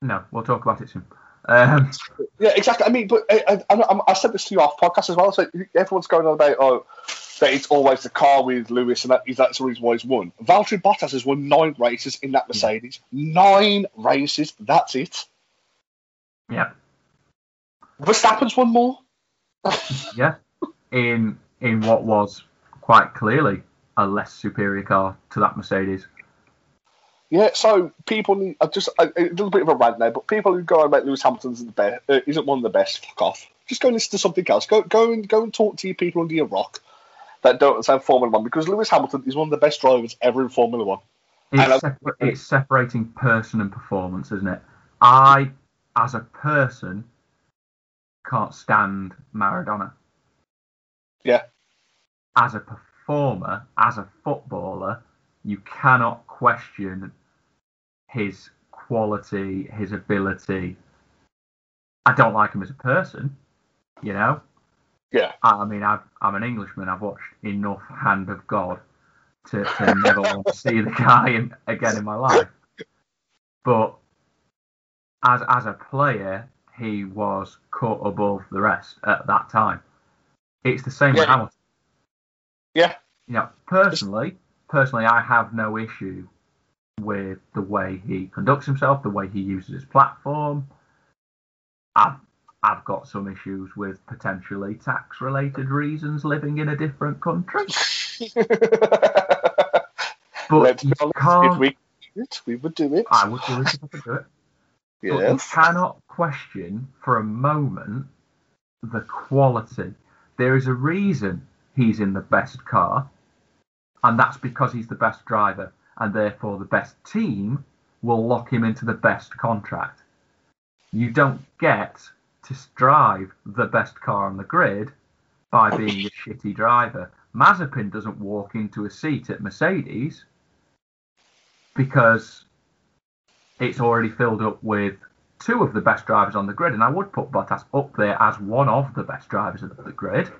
no, we'll talk about it soon. Um, yeah, exactly. I mean, but I, I, I said this to you off podcast as well. So everyone's going on about oh, that it's always the car with Lewis, and that is that's the reason why he's won. Valtteri Bottas has won nine races in that Mercedes. Yeah. Nine races. That's it. Yeah. Verstappen's won more. yeah. In in what was quite clearly a less superior car to that Mercedes. Yeah, so people need uh, just uh, a little bit of a rant there, but people who go on about Lewis Hamilton's the best, uh, isn't one of the best. Fuck off! Just go and listen to something else. Go, go and go and talk to your people under your rock that don't understand Formula One, because Lewis Hamilton is one of the best drivers ever in Formula One. It's, and separ- it's separating person and performance, isn't it? I, as a person, can't stand Maradona. Yeah. As a performer, as a footballer, you cannot question his quality, his ability. I don't like him as a person, you know? Yeah. I mean, I've, I'm an Englishman. I've watched enough Hand of God to, to never want to see the guy in, again in my life. But as as a player, he was cut above the rest at that time. It's the same yeah. with Hamilton. Yeah. You know, personally, personally, I have no issue with the way he conducts himself, the way he uses his platform. I've, I've got some issues with potentially tax-related reasons living in a different country. But Let's be honest, if we did it, we would do it. I would do it if I could do it. Yes. But you cannot question for a moment the quality. There is a reason he's in the best car, and that's because he's the best driver. And therefore, the best team will lock him into the best contract. You don't get to drive the best car on the grid by being a shitty driver. Mazepin doesn't walk into a seat at Mercedes because it's already filled up with two of the best drivers on the grid, and I would put Bottas up there as one of the best drivers on the grid.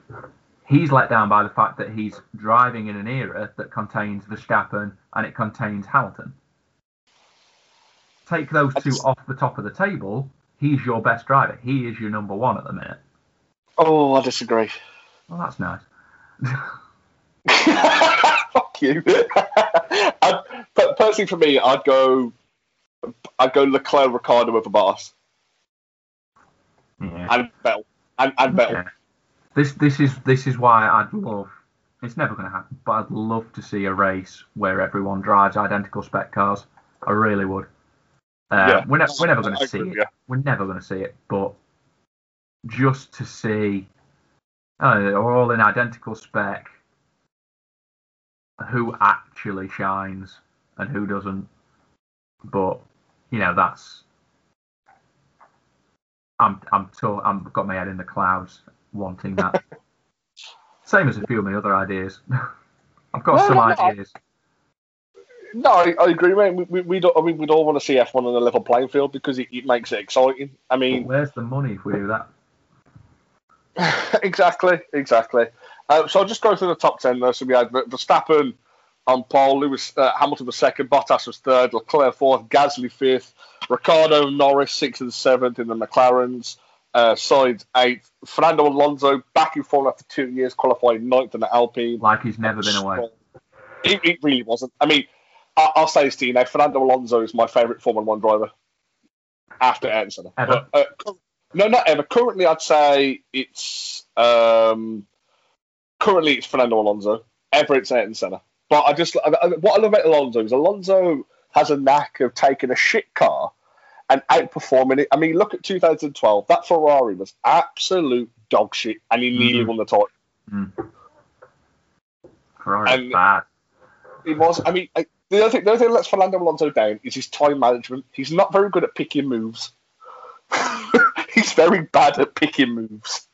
He's let down by the fact that he's driving in an era that contains Verstappen and it contains Hamilton. Take those two just... off the top of the table, he's your best driver. He is your number one at the minute. Oh, I disagree. Well, that's nice. Fuck you. I, but personally, for me, I'd go, I'd go Leclerc, Ricciardo over Bottas, yeah. and Vettel, and, and Vettel. Yeah. This, this is, this is why I'd love. It's never going to happen, but I'd love to see a race where everyone drives identical spec cars. I really would. Uh, yeah, we're, ne- we're never going to see it. Yeah. We're never going to see it, but just to see, oh, they're all in identical spec. Who actually shines and who doesn't? But you know, that's I'm I'm to- I'm got my head in the clouds wanting that. Same as a few of my other ideas. I've got no, some no, ideas. No. No, I, I agree, mate. We, we, we don't. I mean, we'd all want to see F one on a level playing field because it, it makes it exciting. I mean, but where's the money if we do that? exactly, exactly. Uh, so I'll just go through the top ten though. So we had Verstappen on pole, Lewis uh, Hamilton was second, Bottas was third, Leclerc fourth, Gasly fifth, Ricciardo, Norris sixth and seventh in the McLarens, uh, Sainz eighth, Fernando Alonso back in form after two years, qualifying ninth in the Alpine. Like he's never been away. It, it really wasn't. I mean. I'll say this to you now, Fernando Alonso is my favourite Formula one driver after Ayrton Senna. Ever? But, uh, no, not ever. Currently, I'd say it's um, currently it's Fernando Alonso. Ever, it's Ayrton Senna. But I just I, I, what I love about Alonso is Alonso has a knack of taking a shit car and outperforming it. I mean, look at two thousand twelve. That Ferrari was absolute dog shit, and he mm. nearly won the title. Mm. Ferrari's bad. It was. I mean. I, The other, thing, the other thing that lets Fernando Alonso down is his time management. He's not very good at picking moves. He's very bad at picking moves.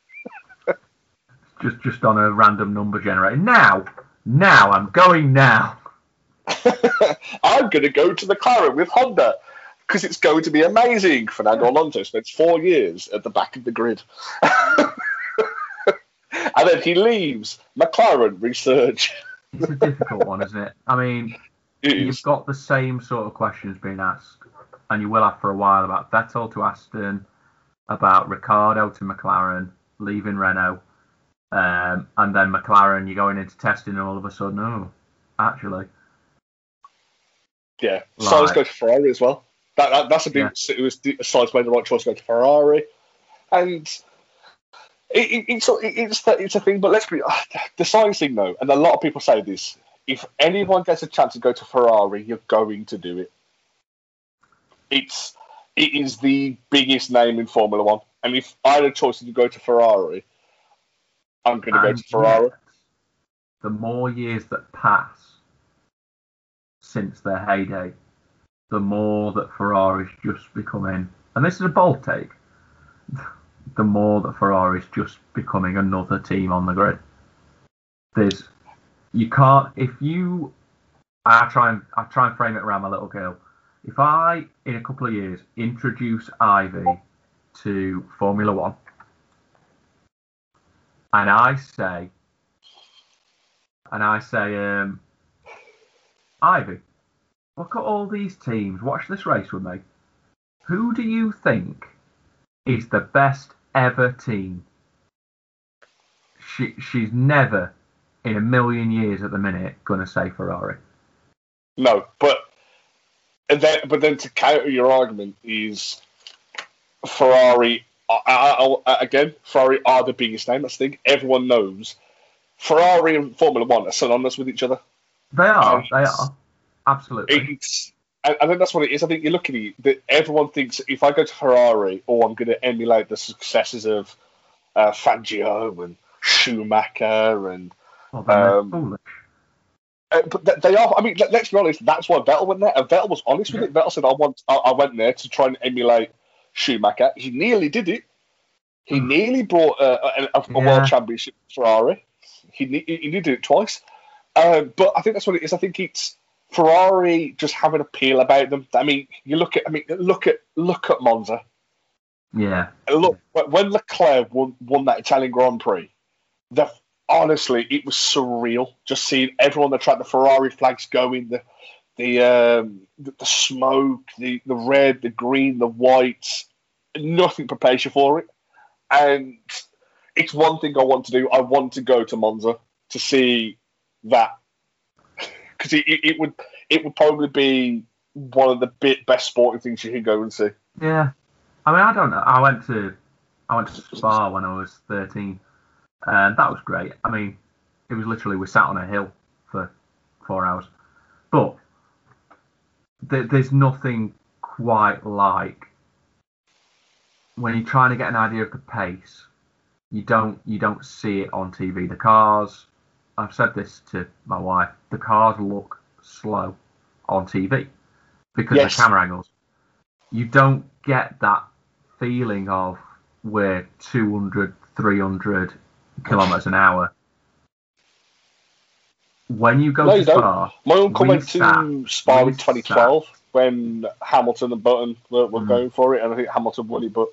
just just on a random number generator. Now! Now! I'm going now! I'm going to go to the McLaren with Honda because it's going to be amazing. Fernando Alonso spends four years at the back of the grid. And then he leaves. McLaren research. It's a difficult one, isn't it? I mean... You've got the same sort of questions being asked, and you will have for a while about Vettel to Aston, about Ricciardo to McLaren, leaving Renault, um, and then McLaren, you're going into testing, and all of a sudden, oh, actually. Yeah, like, Sainz go to Ferrari as well. That, that That's a big, yeah. It was Sainz made the right choice to go to Ferrari, and it, it, it's, it's, it's a thing, but let's be, the Sainz thing though, and a lot of people say this, if anyone gets a chance to go to Ferrari, you're going to do it. It's it is the biggest name in Formula One, and if I had a choice to go to Ferrari, I'm going to go to Ferrari. The more years that pass since their heyday, the more that Ferrari's just becoming, and this is a bold take, the more that Ferrari's just becoming another team on the grid. There's You can't, if you, I try and I try and frame it around my little girl. If I, in a couple of years, introduce Ivy to Formula One, and I say, and I say, um, Ivy, look at all these teams, watch this race with me. Who do you think is the best ever team? She, she's never... in a million years at the minute, going to say Ferrari. No, but then, but then to counter your argument is Ferrari, I, I, again, Ferrari are the biggest name. That's the thing. Everyone knows. Ferrari and Formula One are synonymous with each other. They are. And they are. Absolutely. I, I think that's what it is. I think you're looking at it, that everyone thinks, if I go to Ferrari, oh, I'm going to emulate the successes of uh, Fangio and Schumacher and Well, um, foolish. Uh, but they are. I mean, let's be honest. That's why Vettel went there. And Vettel was honest with yeah. it. Vettel said, "I want. I, I went there to try and emulate Schumacher. He nearly did it. He mm. nearly brought a, a, a yeah. world championship Ferrari. He, he he did it twice. Uh, but I think that's what it is. I think it's Ferrari just have an appeal about them. I mean, you look at, I mean, look at, look at Monza. Yeah. Look, when Leclerc won, won that Italian Grand Prix, the, honestly, it was surreal. Just seeing everyone on the track, the Ferrari flags going, the the um, the, the smoke, the, the red, the green, the white. Nothing prepares you for it. And it's one thing I want to do. I want to go to Monza to see that. Because it, it would it would probably be one of the bit best sporting things you can go and see. Yeah, I mean, I don't know. I went to I went to Spa when I was thirteen, and that was great. I mean, it was literally we sat on a hill for four hours, but th- there's nothing quite like when you're trying to get an idea of the pace. You don't you don't see it on T V. The cars. I've said this to my wife. The cars look slow on T V because yes. of the camera angles. You don't get that feeling of we're two hundred, three hundred kilometres an hour. When you go no, to you Spa... Don't. My uncle went to Spa in twenty twelve sat. when Hamilton and Button were, were mm. going for it, and I think Hamilton won it, but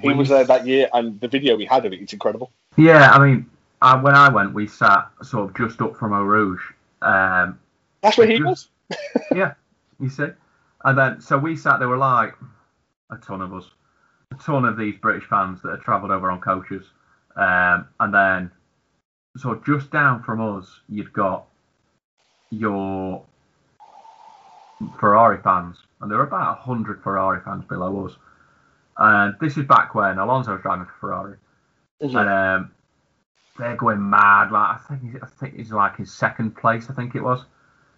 he we, was there that year, and the video we had of it, it's incredible. Yeah, I mean... Uh, when I went, we sat sort of just up from Eau Rouge. Um, That's where he just, was? Yeah, you see. And then, so we sat, there were like a ton of us, a ton of these British fans that had travelled over on coaches. Um, and then, so just down from us, you'd got your Ferrari fans. And there were about one hundred Ferrari fans below us. And this is back when Alonso was driving for Ferrari. Mm-hmm. And, um, they're going mad. Like I think, I think it's like his second place. I think it was,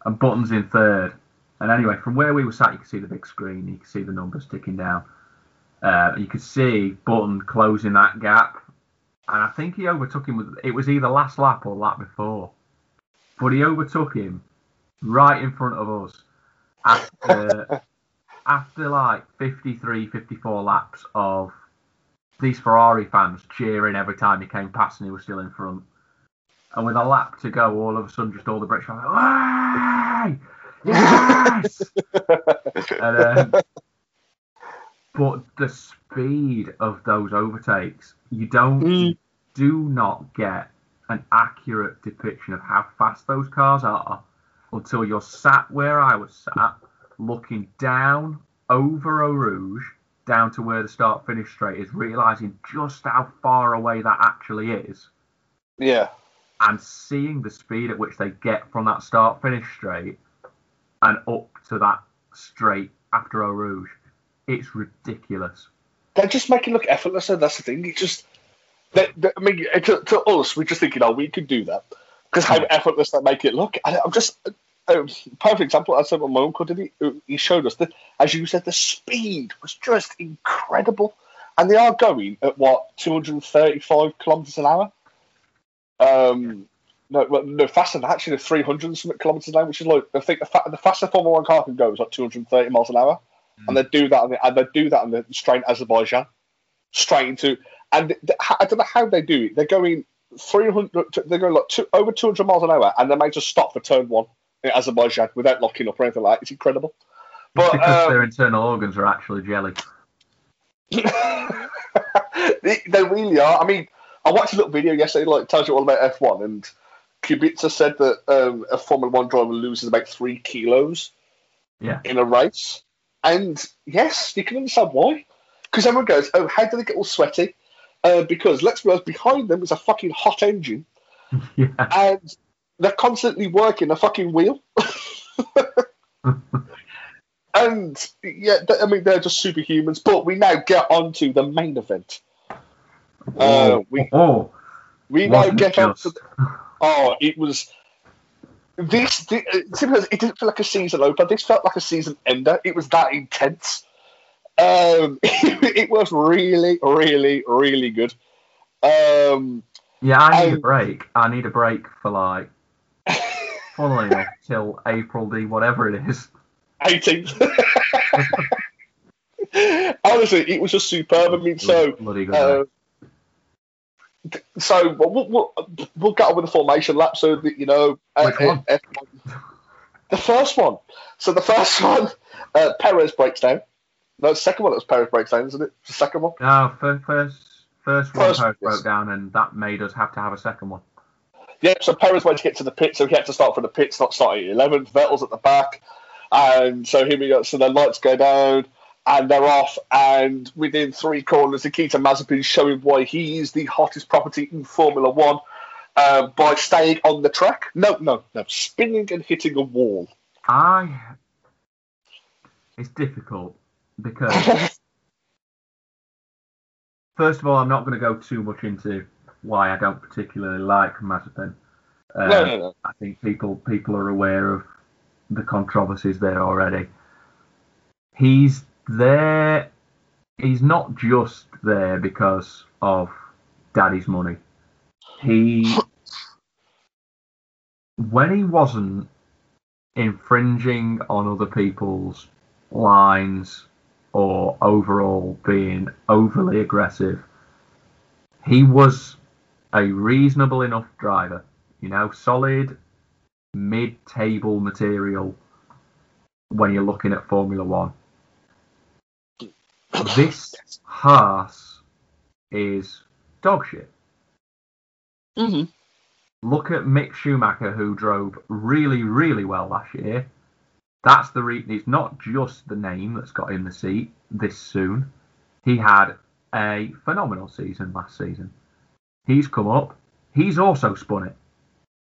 and Button's in third. And anyway, from where we were sat, you could see the big screen. You could see the numbers ticking down. Uh, you could see Button closing that gap. And I think he overtook him. With, it was either last lap or lap before, but he overtook him right in front of us after after like fifty-three, fifty-four laps of these Ferrari fans cheering every time he came past and he was still in front. And with a lap to go, all of a sudden, just all the British fans were like, yes! and, um, but the speed of those overtakes, you don't, mm. you do not get an accurate depiction of how fast those cars are until you're sat where I was sat, looking down over Eau Rouge, down to where the start finish straight is, realising just how far away that actually is. Yeah. And seeing the speed at which they get from that start finish straight and up to that straight after Eau Rouge. It's ridiculous. They just make it look effortless, and that's the thing. It's just, they, they, I mean, to, to us, we just think, you know, we could do that because how effortless they make it look. And I'm just, Um, perfect example. I said, what my uncle did. He, he showed us that, as you said, the speed was just incredible, and they are going at what two hundred thirty-five kilometers an hour. Um, no, no faster than actually the three hundred some kilometers an hour, which is like I think the, fa- the faster Formula One car can go is like two hundred thirty miles an hour, mm. and they do that, on the, and they do that on the straight into Azerbaijan, straight into, and the, I don't know how they do it. They're going three hundred. They're going like two, over two hundred miles an hour, and they make a stop for turn one. In Azerbaijan without locking up or anything like that. It's incredible. But, because um, their internal organs are actually jelly. they, they really are. I mean, I watched a little video yesterday like tells you all about F one, and Kubica said that um, a Formula One driver loses about three kilos yeah. in a race. And yes, you can understand why. Because everyone goes, oh, how do they get all sweaty? Uh, because let's be honest, behind them is a fucking hot engine. yeah. And they're constantly working a fucking wheel. and, yeah, I mean, they're just superhumans. But we now get on to the main event. Oh, uh, we oh, we now get on to... The, oh, it was... This, this, it didn't feel like a season opener. This felt like a season ender. It was that intense. Um, it, it was really, really, really good. Um, yeah, I need and, a break. I need a break for, like... Following it till April the whatever it is, eighteenth. Honestly, it was just superb. I mean, so uh, so we'll, we'll we'll get on with the formation lap. So that, you know, F one The first one. So the first one, uh, Perez breaks down. No, it's the second one that was Perez breaks down, isn't it? The second one? No, first, first, first one Perez, Perez broke yes. down, and that made us have to have a second one. Yeah, so Perez went to get to the pit, so he had to start from the pits, not starting at eleventh. Vettel's at the back, and so here we go. So the lights go down, and they're off, and within three corners, Nikita Mazepin showing why he is the hottest property in Formula One uh, by staying on the track. No, no, no, spinning and hitting a wall. I. It's difficult because, first of all, I'm not going to go too much into why I don't particularly like Mazepin. Uh, no, no, no. I think people people are aware of the controversies there already. He's there. He's not just there because of daddy's money. He, when he wasn't infringing on other people's lines or overall being overly aggressive, he was a reasonable enough driver, you know, solid mid-table material when you're looking at Formula One. This Haas is dog shit. Mm-hmm. Look at Mick Schumacher, who drove really, really well last year. That's the reason. It's not just the name that's got him the seat this soon. He had a phenomenal season last season. He's come up. He's also spun it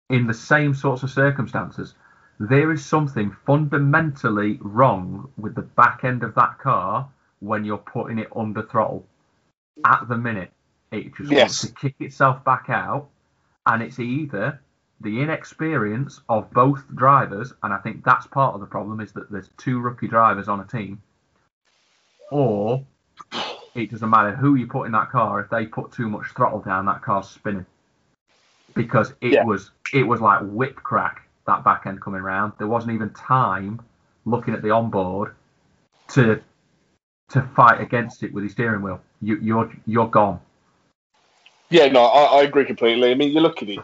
in the same sorts of circumstances. There is something fundamentally wrong with the back end of that car when you're putting it under throttle. At the minute, it just yes. wants to kick itself back out, and it's either the inexperience of both drivers, and I think that's part of the problem, is that there's two rookie drivers on a team, or it doesn't matter who you put in that car, if they put too much throttle down, that car's spinning. Because it yeah. was it was like whip crack, that back end coming round. There wasn't even time, looking at the onboard, to to fight against it with his steering wheel. You, you're you're gone. Yeah, no, I, I agree completely. I mean, you look at it.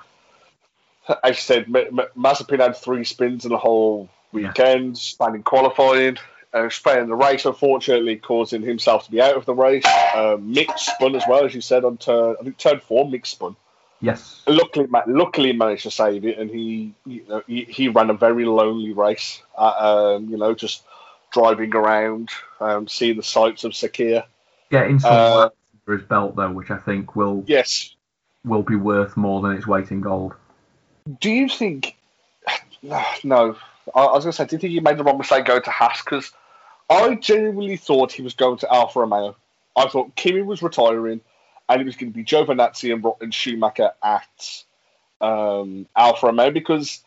As you said, M- M- Mazepin had three spins in the whole weekend, yeah. spanning qualifying, uh, spanning the race, unfortunately, causing himself to be out of the race. Uh, Mick spun as well, as you said, on turn, I think turn four, Mick spun. Yes. Luckily, luckily managed to save it, and he, you know, he, he ran a very lonely race, uh, um, you know, just driving around, um, seeing the sights of Sakir. Getting some uh, for his belt, though, which I think will yes will be worth more than its weight in gold. Do you think... No. I, I was going to say, do you think he made the wrong mistake going to Haas? Because I genuinely thought he was going to Alfa Romeo. I thought Kimi was retiring, and it was going to be Giovinazzi and, and Schumacher at um, Alfa Romeo, because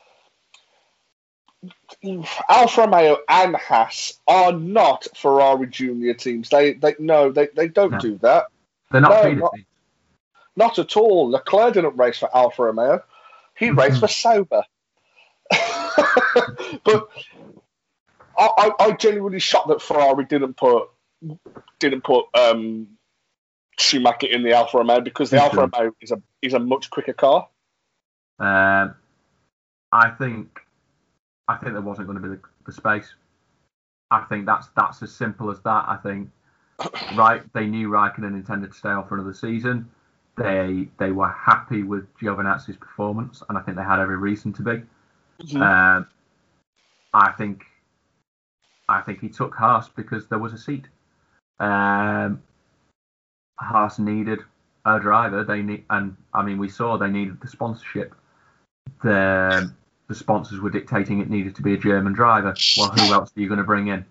Alfa Romeo and Haas are not Ferrari junior teams. They, they No, they, they don't no. do that. They're not no, not, not at all. Leclerc didn't race for Alfa Romeo. He raced for Sauber. But I, I, I genuinely shocked that Ferrari didn't put didn't put um, Schumacher in the Alfa Romeo, because the Me Alfa too. Romeo is a is a much quicker car. Um, I think I think there wasn't going to be the, the space. I think that's that's as simple as that. I think right they knew Raikkonen intended to stay on for another season. They they were happy with Giovinazzi's performance, and I think they had every reason to be. Mm-hmm. Um, I think I think he took Haas because there was a seat. Um, Haas needed a driver. They need, and I mean, we saw they needed the sponsorship. The the sponsors were dictating it needed to be a German driver. Well, who else are you going to bring in?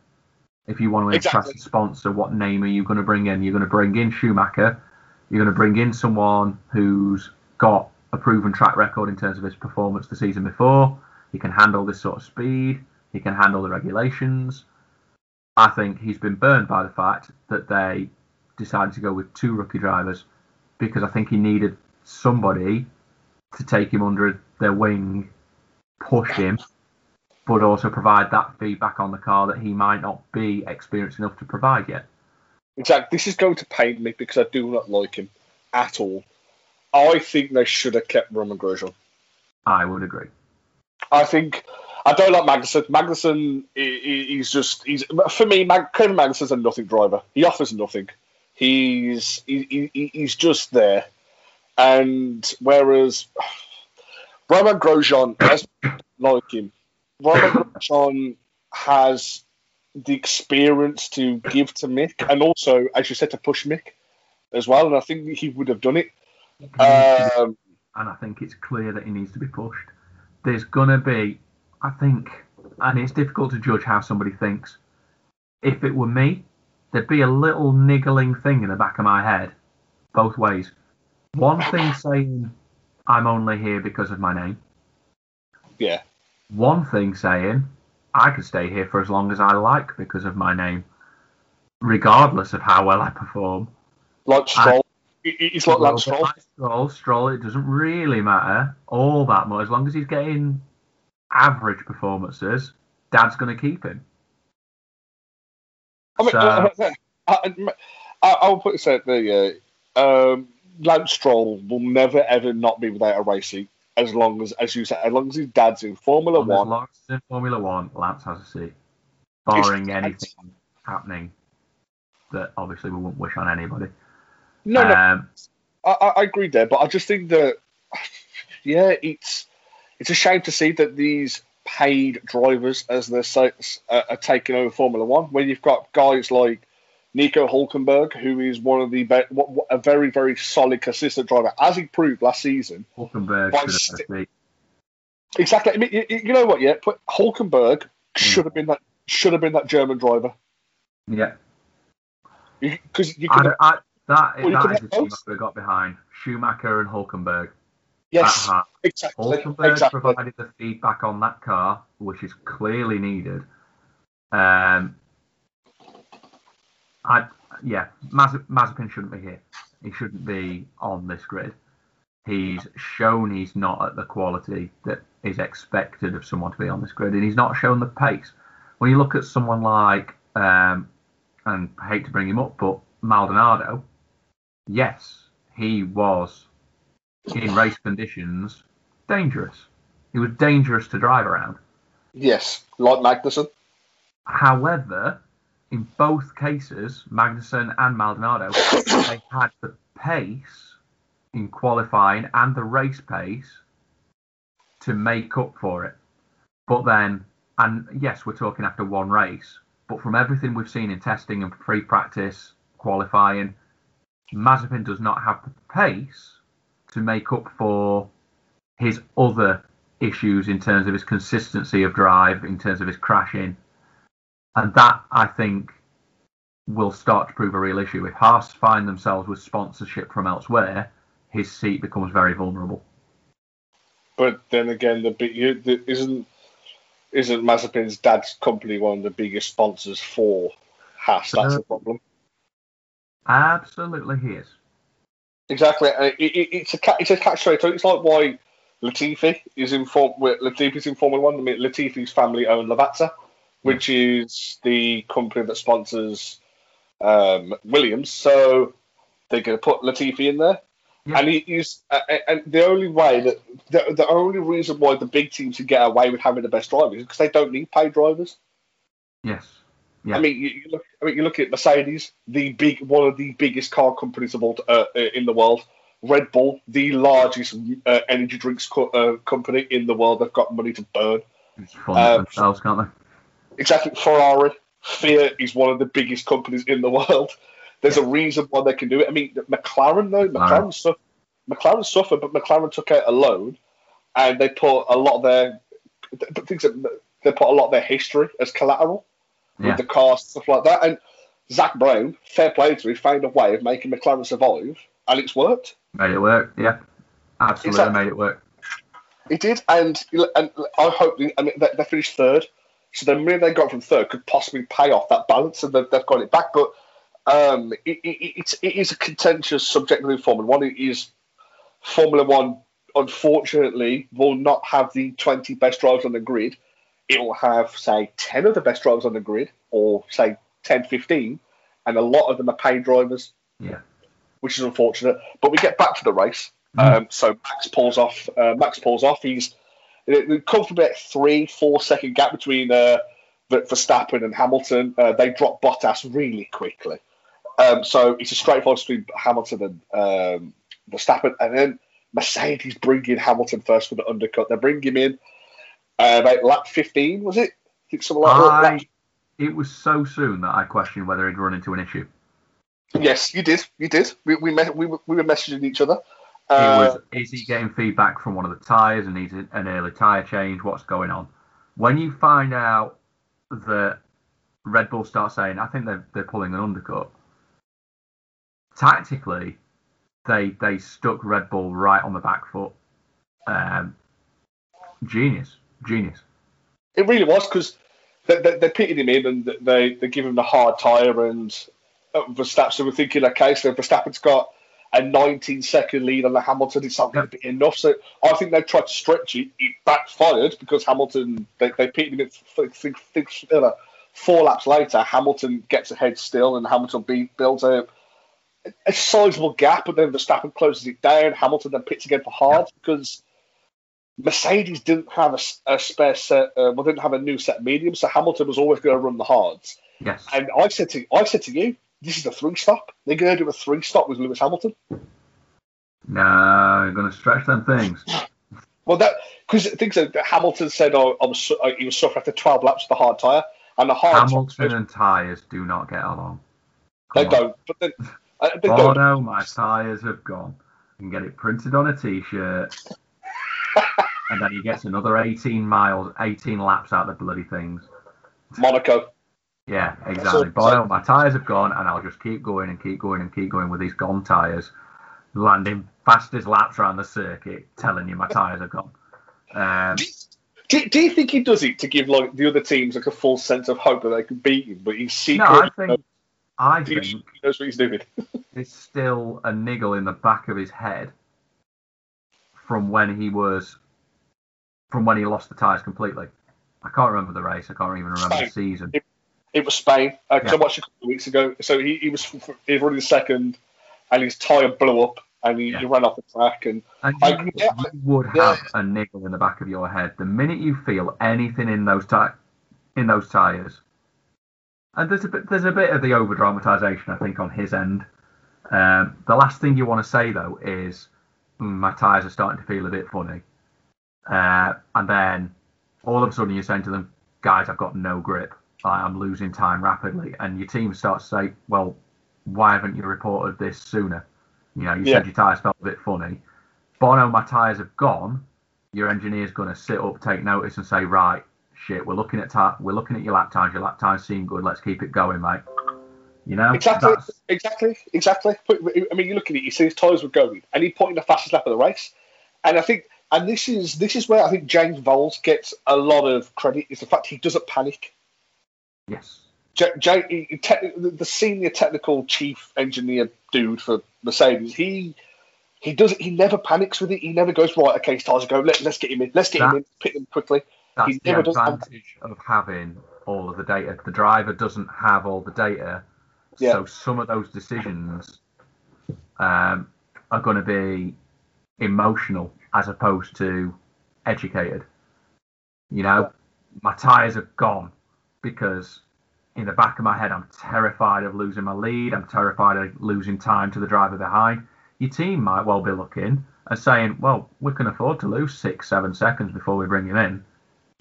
If you want to attract exactly. a sponsor, what name are you going to bring in? You're going to bring in Schumacher. You're going to bring in someone who's got a proven track record in terms of his performance the season before. He can handle this sort of speed. He can handle the regulations. I think he's been burned by the fact that they decided to go with two rookie drivers, because I think he needed somebody to take him under their wing, push him, but also provide that feedback on the car that he might not be experienced enough to provide yet. In fact, this is going to pain me because I do not like him at all. I think they should have kept Roman Grosjean. I would agree. I think I don't like Magnussen. Magnussen, he, he's just, he's for me, Mag, Kevin Magnussen's a nothing driver. He offers nothing. He's he, he, he's just there. And whereas Roman Grosjean, as like him, Roman Grosjean has the experience to give to Mick, and also, as you said, to push Mick as well. And I think he would have done it. Um, and I think it's clear that he needs to be pushed. There's going to be, I think, and it's difficult to judge how somebody thinks. If it were me, there'd be a little niggling thing in the back of my head, both ways. One thing saying, I'm only here because of my name. Yeah. One thing saying, I could stay here for as long as I like because of my name, regardless of how well I perform. Like Stroll. It's like Lance Stroll. Like Stroll, Stroll, it doesn't really matter all that much. As long as he's getting average performances, Dad's going to keep him. I mean, so, I, I, I'll put this out there. Yeah. Um, Lance Stroll will never, ever not be without a race seat. As long as, as you said, as long as his dad's in Formula One. As long as in Formula One, Lance has a seat. Barring anything happening that obviously we wouldn't wish on anybody. No, um, no, I, I agree there, but I just think that, yeah, it's it's a shame to see that these paid drivers, as they're so, uh, are taking over Formula One, when you've got guys like Nico Hülkenberg, who is one of the be- what, what, a very, very solid, consistent driver, as he proved last season. Hülkenberg should have been. Exactly. I mean, you, you know what? Yeah, but Hülkenberg mm. should have been that should have been that German driver. Yeah, because you, you could. I, I, That, well, that is the team I got behind. Schumacher and Hülkenberg. Yes, exactly. Hülkenberg exactly. provided the feedback on that car, which is clearly needed. Um, I yeah, Maz- Mazepin shouldn't be here. He shouldn't be on this grid. He's shown he's not at the quality that is expected of someone to be on this grid, and he's not shown the pace. When you look at someone like, um, and I hate to bring him up, but Maldonado. Yes, he was, in race conditions, dangerous. He was dangerous to drive around. Yes, like Magnussen. However, in both cases, Magnussen and Maldonado, they had the pace in qualifying and the race pace to make up for it. But then, and yes, we're talking after one race, but from everything we've seen in testing and pre-practice, qualifying, Mazepin does not have the pace to make up for his other issues in terms of his consistency of drive, in terms of his crashing. And that, I think, will start to prove a real issue. If Haas find themselves with sponsorship from elsewhere, his seat becomes very vulnerable. But then again, the big, the, isn't, isn't Mazepin's dad's company one of the biggest sponsors for Haas? That's uh, a problem. Absolutely, he is. Exactly, it, it, it's a it's a catch straight. It's like why Latifi is in form. Latifi's in Formula One. I mean, Latifi's family own Lavazza, which is the company that sponsors um, Williams. So they're going to put Latifi in there, yeah. and he is. Uh, and the only way that the, the only reason why the big teams can get away with having the best drivers is because they don't need paid drivers. Yes. Yeah. I mean, you, you look. I mean, you look at Mercedes, the big one of the biggest car companies of all, uh, in the world. Red Bull, the largest uh, energy drinks co- uh, company in the world. They've got money to burn. It's fun um, themselves, can't they? Exactly. Ferrari, Fiat is one of the biggest companies in the world. There's yeah. a reason why they can do it. I mean, McLaren though. McLaren suffered. McLaren suffered, but McLaren took out a loan, and they put a lot of their things. They put a lot of their history as collateral. With yeah. the cars, stuff like that. And Zach Brown, fair play to him, found a way of making McLaren survive, and it's worked. Made it work, yeah. Absolutely exactly. made it work. It did, and and I hope they, I mean, they, they finished third, so the money they got from third could possibly pay off that balance, and they've, they've got it back. But um, it, it, it's, it is a contentious subject within Formula One. It is Formula One, unfortunately, will not have the twenty best drivers on the grid. It will have, say, ten of the best drivers on the grid, or, say, ten, fifteen, and a lot of them are paid drivers, yeah, which is unfortunate. But we get back to the race. Mm. Um, so Max pulls off. Uh, Max pulls off. He's It comfortably at three, four second gap between uh, Verstappen and Hamilton. Uh, they dropped Bottas really quickly. Um, so it's a straight fight between Hamilton and um, Verstappen. And then Mercedes bringing Hamilton first for the undercut. They bring him in uh, about lap fifteen, was it? I think something like I, that. It was so soon that I questioned whether he'd run into an issue. Yes, you did. You did. We we me- we, were, we were messaging each other. Uh, it was, is he getting feedback from one of the tyres and needs an early tyre change? What's going on? When you find out that Red Bull starts saying, I think they're, they're pulling an undercut, tactically, they they stuck Red Bull right on the back foot. Um, genius. Genius. It really was, because they, they, they pitted him in and they, they give him the hard tyre and Verstappen. So we're thinking, okay, so Verstappen's got a nineteen second lead on the Hamilton. It's not going to be enough. So I think they tried to stretch it. It backfired because Hamilton, they, they pitted him in think, think, think, uh, four laps later. Hamilton gets ahead still and Hamilton be, builds a, a sizable gap, and then Verstappen closes it down. Hamilton then pits again for hard yeah. because Mercedes didn't have a, a spare set, uh, well, didn't have a new set medium, so Hamilton was always going to run the hards. Yes. And I said to, I said to you, this is a three stop. They're going to do a three stop with Lewis Hamilton. No, I'm going to stretch them things. Well, that because things that Hamilton said, oh, I'm su- he was suffering after twelve laps of the hard tyre, and the hard Hamilton t- and tyres do not get along. Come they on. don't. But then, uh, they oh don't. no, my tyres have gone. I can get it printed on a T-shirt. And then he gets another eighteen miles, eighteen laps out of the bloody things. Monaco. Yeah, exactly. So, Boy, so, my tyres have gone, and I'll just keep going and keep going and keep going with these gone tyres, landing fastest laps around the circuit, telling you my tyres are gone. Um, do, do, do you think he does it to give like the other teams like a false sense of hope that they can beat him, but he's secret? No, I think, knows, I think he knows what he's doing. There's still a niggle in the back of his head from when he was, from when he lost the tyres completely. I can't remember the race. I can't even remember the season. It, It was Spain. Uh, yeah. I watched a couple of weeks ago. So he, he was he was running second, and his tyre blew up, and he, yeah. he ran off the track. And, and you, I, yeah, you would yeah. have a niggle in the back of your head the minute you feel anything in those ty- in those tyres. And there's a bit there's a bit of the over dramatisation, I think, on his end. Um, the last thing you want to say though is mm, my tyres are starting to feel a bit funny, uh, and then all of a sudden you're saying to them, guys, I've got no grip. I'm losing time rapidly, and your team starts to say, well, why haven't you reported this sooner? You know, you yeah. said your tyres felt a bit funny. Bono, my tyres have gone. Your engineer's going to sit up, take notice, and say, right, shit, we're looking at ta- we're looking at your lap times. Your lap times seem good. Let's keep it going, mate. You know? Exactly, that's... exactly, exactly. I mean, you're looking at it, you see his tyres were going, and he pointed the fastest lap of the race. And I think, and this is this is where I think James Vowles gets a lot of credit, is the fact he doesn't panic. Yes. J- J- te- the senior technical chief engineer dude for Mercedes, he he does he never panics with it. He never goes, right, okay, tires go, Let, let's get him in, let's get that, him in, pit him quickly. That's he the never advantage does of having all of the data. The driver doesn't have all the data, yeah. so some of those decisions um, are going to be emotional as opposed to educated. You know, my tires have gone. Because in the back of my head, I'm terrified of losing my lead. I'm terrified of losing time to the driver behind. Your team might well be looking and saying, well, we can afford to lose six, seven seconds before we bring him in.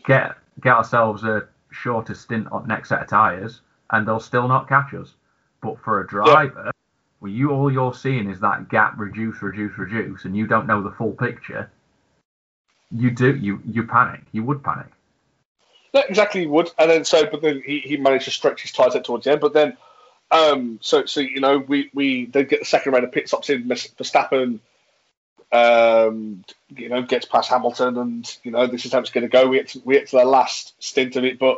Get get ourselves a shorter stint on next set of tyres, and they'll still not catch us. But for a driver, yeah. well, you all you're seeing is that gap reduce, reduce, reduce, and you don't know the full picture. You do, you you panic. You would panic. Exactly, he would, and then so, but then he, he managed to stretch his tyres out towards the end. But then, um, so so you know, we we they get the second round of pit stops in. Verstappen, um, you know, gets past Hamilton, and you know this is how it's going to go. We get to, we get to the last stint of it, but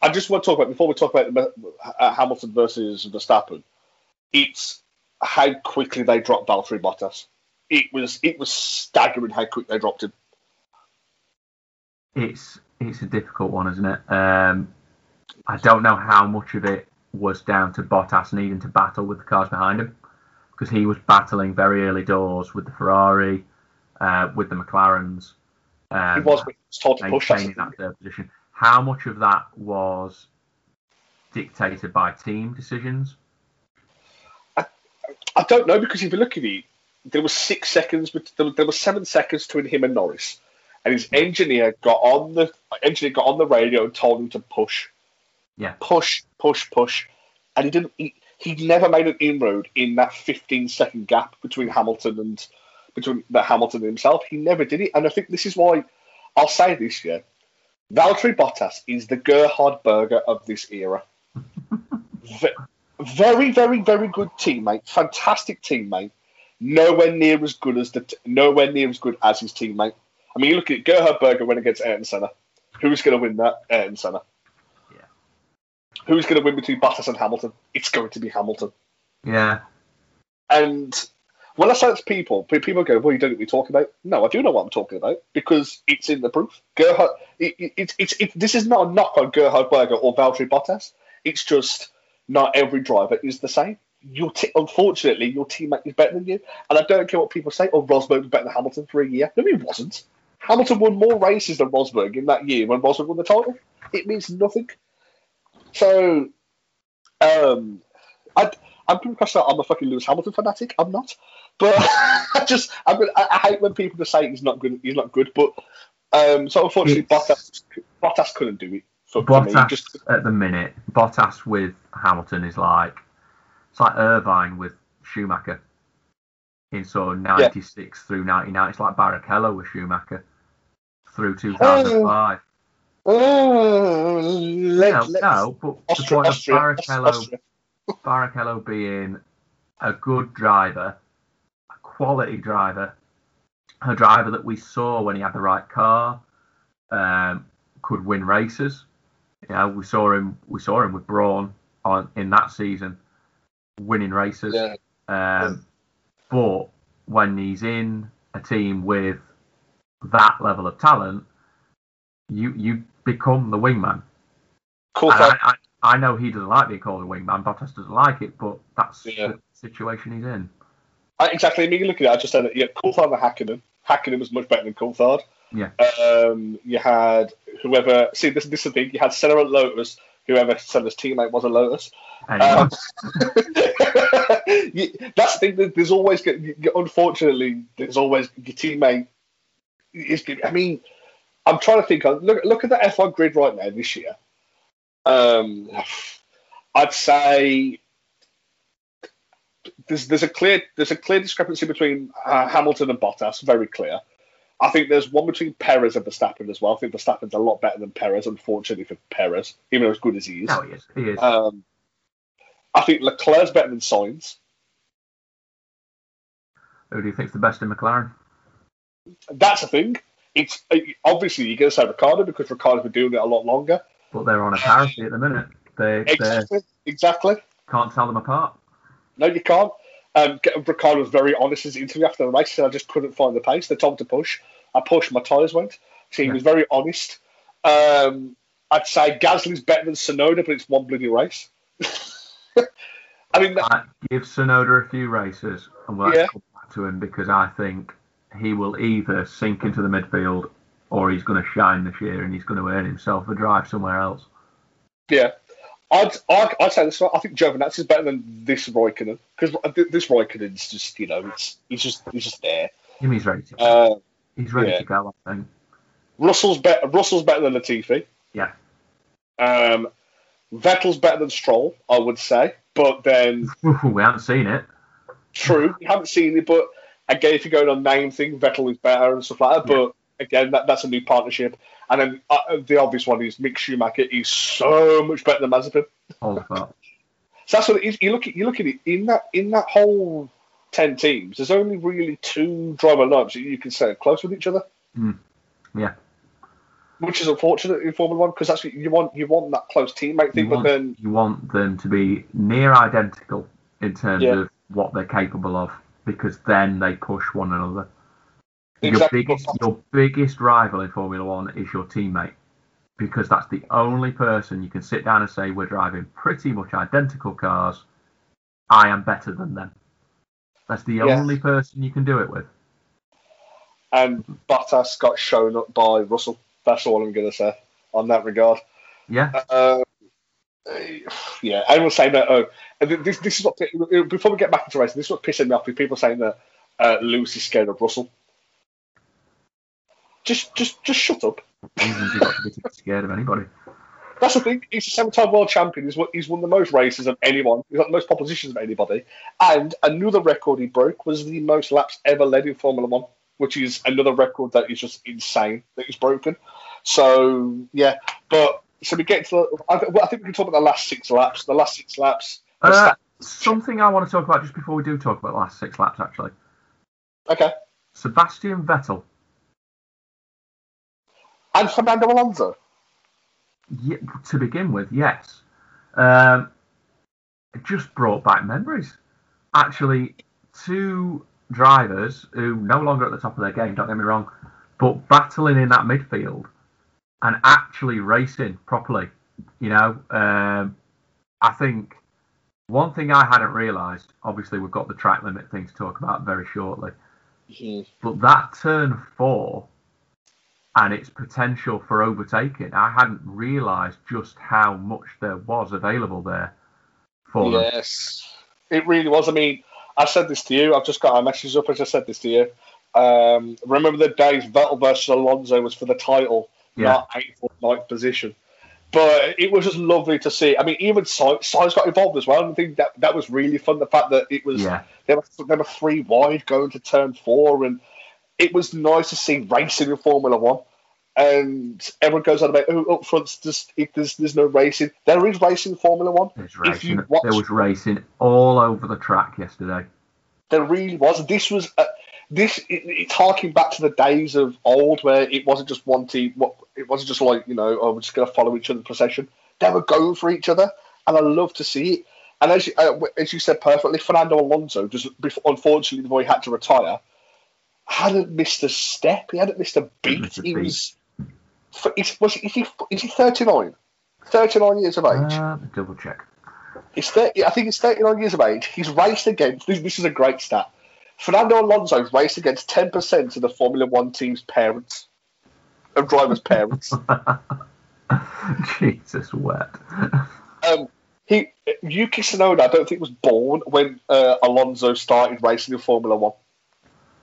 I just want to talk about before we talk about the, uh, Hamilton versus Verstappen. It's how quickly they dropped Valtteri Bottas. It was it was staggering how quick they dropped him. It's. It's a difficult one, isn't it? Um, I don't know how much of it was down to Bottas needing to battle with the cars behind him, because he was battling very early doors with the Ferrari, uh, with the McLarens, Um, it was, but he was told to push us in that third position. How much of that was dictated by team decisions? I, I don't know, because if you look at it, there was six seconds, but there, there was seven seconds between him and Norris, and his engineer got on the engineer got on the radio and told him to push, yeah, push, push, push, and he didn't. He, he never made an inroad in that fifteen second gap between Hamilton and between the Hamilton and himself. He never did it, and I think this is why I'll say this year: Valtteri Bottas is the Gerhard Berger of this era. Very, very, very good teammate, fantastic teammate. Nowhere near as good as the t- nowhere near as good as his teammate. I mean, you look at Gerhard Berger went against Ayrton Senna. Who's going to win that? Ayrton Senna. Yeah. Who's going to win between Bottas and Hamilton? It's going to be Hamilton. Yeah. And when I say it's people, people go, "Well, you don't know what you're talking about." No, I do know what I'm talking about, because it's in the proof. Gerhard, it, it, it, it, this is not a knock on Gerhard Berger or Valtteri Bottas. It's just not every driver is the same. Your t- unfortunately, your teammate is better than you. And I don't care what people say, oh, Rosberg was better than Hamilton for a year. No, he wasn't. Hamilton won more races than Rosberg in that year when Rosberg won the title. It means nothing. So, um, I, I'm coming across that I'm a fucking Lewis Hamilton fanatic. I'm not. But I just, I'm gonna, I, I hate when people just say he's not good. He's not good. But, um, so unfortunately, Bottas, Bottas couldn't do it. For, Bottas, for me. Just, at the minute, Bottas with Hamilton is like, it's like Irvine with Schumacher in sort of ninety-six yeah. through ninety-nine. It's like Barrichello with Schumacher through two thousand five. Uh, uh, let, no, no, but Austria, the point Austria, of Barrichello, Austria. Barrichello being a good driver, a quality driver, a driver that we saw when he had the right car, um, could win races. You know, we saw him. We saw him with Brawn on in that season. Winning races, yeah. Um, yeah. But when he's in a team with that level of talent, you you become the wingman. Cool. I, I, I know he doesn't like being called a wingman. Bottas doesn't like it, but that's yeah. the situation he's in. I, exactly. I mean, you look at it. I just said that. Yeah, Coulthard and Hakkinen. Hakkinen was much better than Coulthard. Yeah. Um, you had whoever. See, this this is the thing. You had Senna at Lotus. Whoever Senna's teammate was a Lotus. Um, you, that's the thing. There's always, unfortunately, there's always your teammate. Is, I mean, I'm trying to think. Look, look at the F one grid right now this year. Um, I'd say there's there's a clear there's a clear discrepancy between uh, Hamilton and Bottas. Very clear. I think there's one between Perez and Verstappen as well. I think Verstappen's a lot better than Perez, unfortunately for Perez, even as good as he is. No, he is. He is. Um, I think Leclerc's better than Sainz. Who do you think's the best in McLaren? That's the thing. It's obviously you're going to say Ricciardo because Ricciardo's been doing it a lot longer. But they're on a parity at the minute. They exactly. Exactly. Can't tell them apart. No, you can't. Um, Ricciardo was very honest in his interview after the race. He said, I just couldn't find the pace. They told me to push. I pushed, my tyres went. So he yeah. was very honest. Um, I'd say Gasly's better than Sonoda, but it's one bloody race. I mean, that... give Sonoda a few races and we'll yeah. come back to him, because I think he will either sink into the midfield or he's going to shine this year and he's going to earn himself a drive somewhere else. Yeah. I'd, I'd, I'd say this. I think Giovinazzi is better than this Raikkonen, because this Raikkonen is just, you know, it's he's just he's just there. Him, he's ready to go. Uh, he's ready yeah. to go. I think Russell's better. Russell's better than Latifi. Yeah. Um, Vettel's better than Stroll, I would say, but then we haven't seen it. True, we haven't seen it, but again, if you're going on name thing, Vettel is better and stuff like that. Yeah. But again, that, that's a new partnership. And then uh, the obvious one is Mick Schumacher is so much better than Mazepin. Oh, so that's what it is. You look at you look at it in that in that whole ten teams. There's only really two driver lineups that you can say are close with each other. Mm. Yeah, which is unfortunate in Formula One, because that's what you want. You want that close teammate thing, you but want, then you want them to be near identical in terms yeah. of what they're capable of, because then they push one another. Exactly. Your biggest, your biggest rival in Formula One is your teammate, because that's the only person you can sit down and say, we're driving pretty much identical cars, I am better than them. That's the yes. only person you can do it with. and Bottas got shown up by Russell. That's all I'm going to say on that regard. Yeah. Uh, yeah, everyone's saying that. Oh, this, this is what, before we get back into racing, this is what pissing me off with people saying that uh, Lewis is scared of Russell. Just, just, just shut up. He's not scared of anybody. That's the thing. He's a seven-time world champion. He's, he's won the most races of anyone. He's got the most pole positions of anybody. And another record he broke was the most laps ever led in Formula One, which is another record that is just insane that he's broken. So yeah, but so we get to. The, I, th- I think we can talk about the last six laps. The last six laps. Uh, stat- something I want to talk about just before we do talk about the last six laps, actually. Okay. Sebastian Vettel. And Fernando Alonso. Yeah, to begin with, yes. Um, it just brought back memories. Actually, two drivers who no longer at the top of their game, don't get me wrong, but battling in that midfield and actually racing properly. You know, um, I think one thing I hadn't realised, obviously we've got the track limit thing to talk about very shortly, mm-hmm. but that turn four... and its potential for overtaking, I hadn't realised just how much there was available there for them. Yes, it really was. I mean, I said this to you. I've just got a message up as I said this to you. Um, remember the days Vettel versus Alonso was for the title, yeah. not eighth or ninth position. But it was just lovely to see. I mean, even Sainz got involved as well. And I think that, that was really fun. The fact that it was yeah. there were, there were three wide going to turn four and... It was nice to see racing in Formula One, and everyone goes on about, oh, up front, there's, there's, there's no racing. There is racing in Formula One. There's racing. Watch, there was racing all over the track yesterday. There really was. This was, uh, this. It, it's harking back to the days of old where it wasn't just one team, it wasn't just like, you know, oh, we're just going to follow each other's procession. They were going for each other, and I love to see it. And as you, uh, as you said perfectly, Fernando Alonso, just before, unfortunately, before he had to retire, hadn't missed a step. He hadn't missed a beat. Missed a he beat. was. Is, was is he? Is he thirty-nine? Thirty-nine years of age. Uh, double check. It's thirty. I think it's thirty-nine years of age. He's raced against. This, this is a great stat. Fernando Alonso's raced against ten percent of the Formula One team's parents, of drivers' parents. Jesus wet. Um, he Yuki Tsunoda, I don't think, was born when uh, Alonso started racing in Formula One.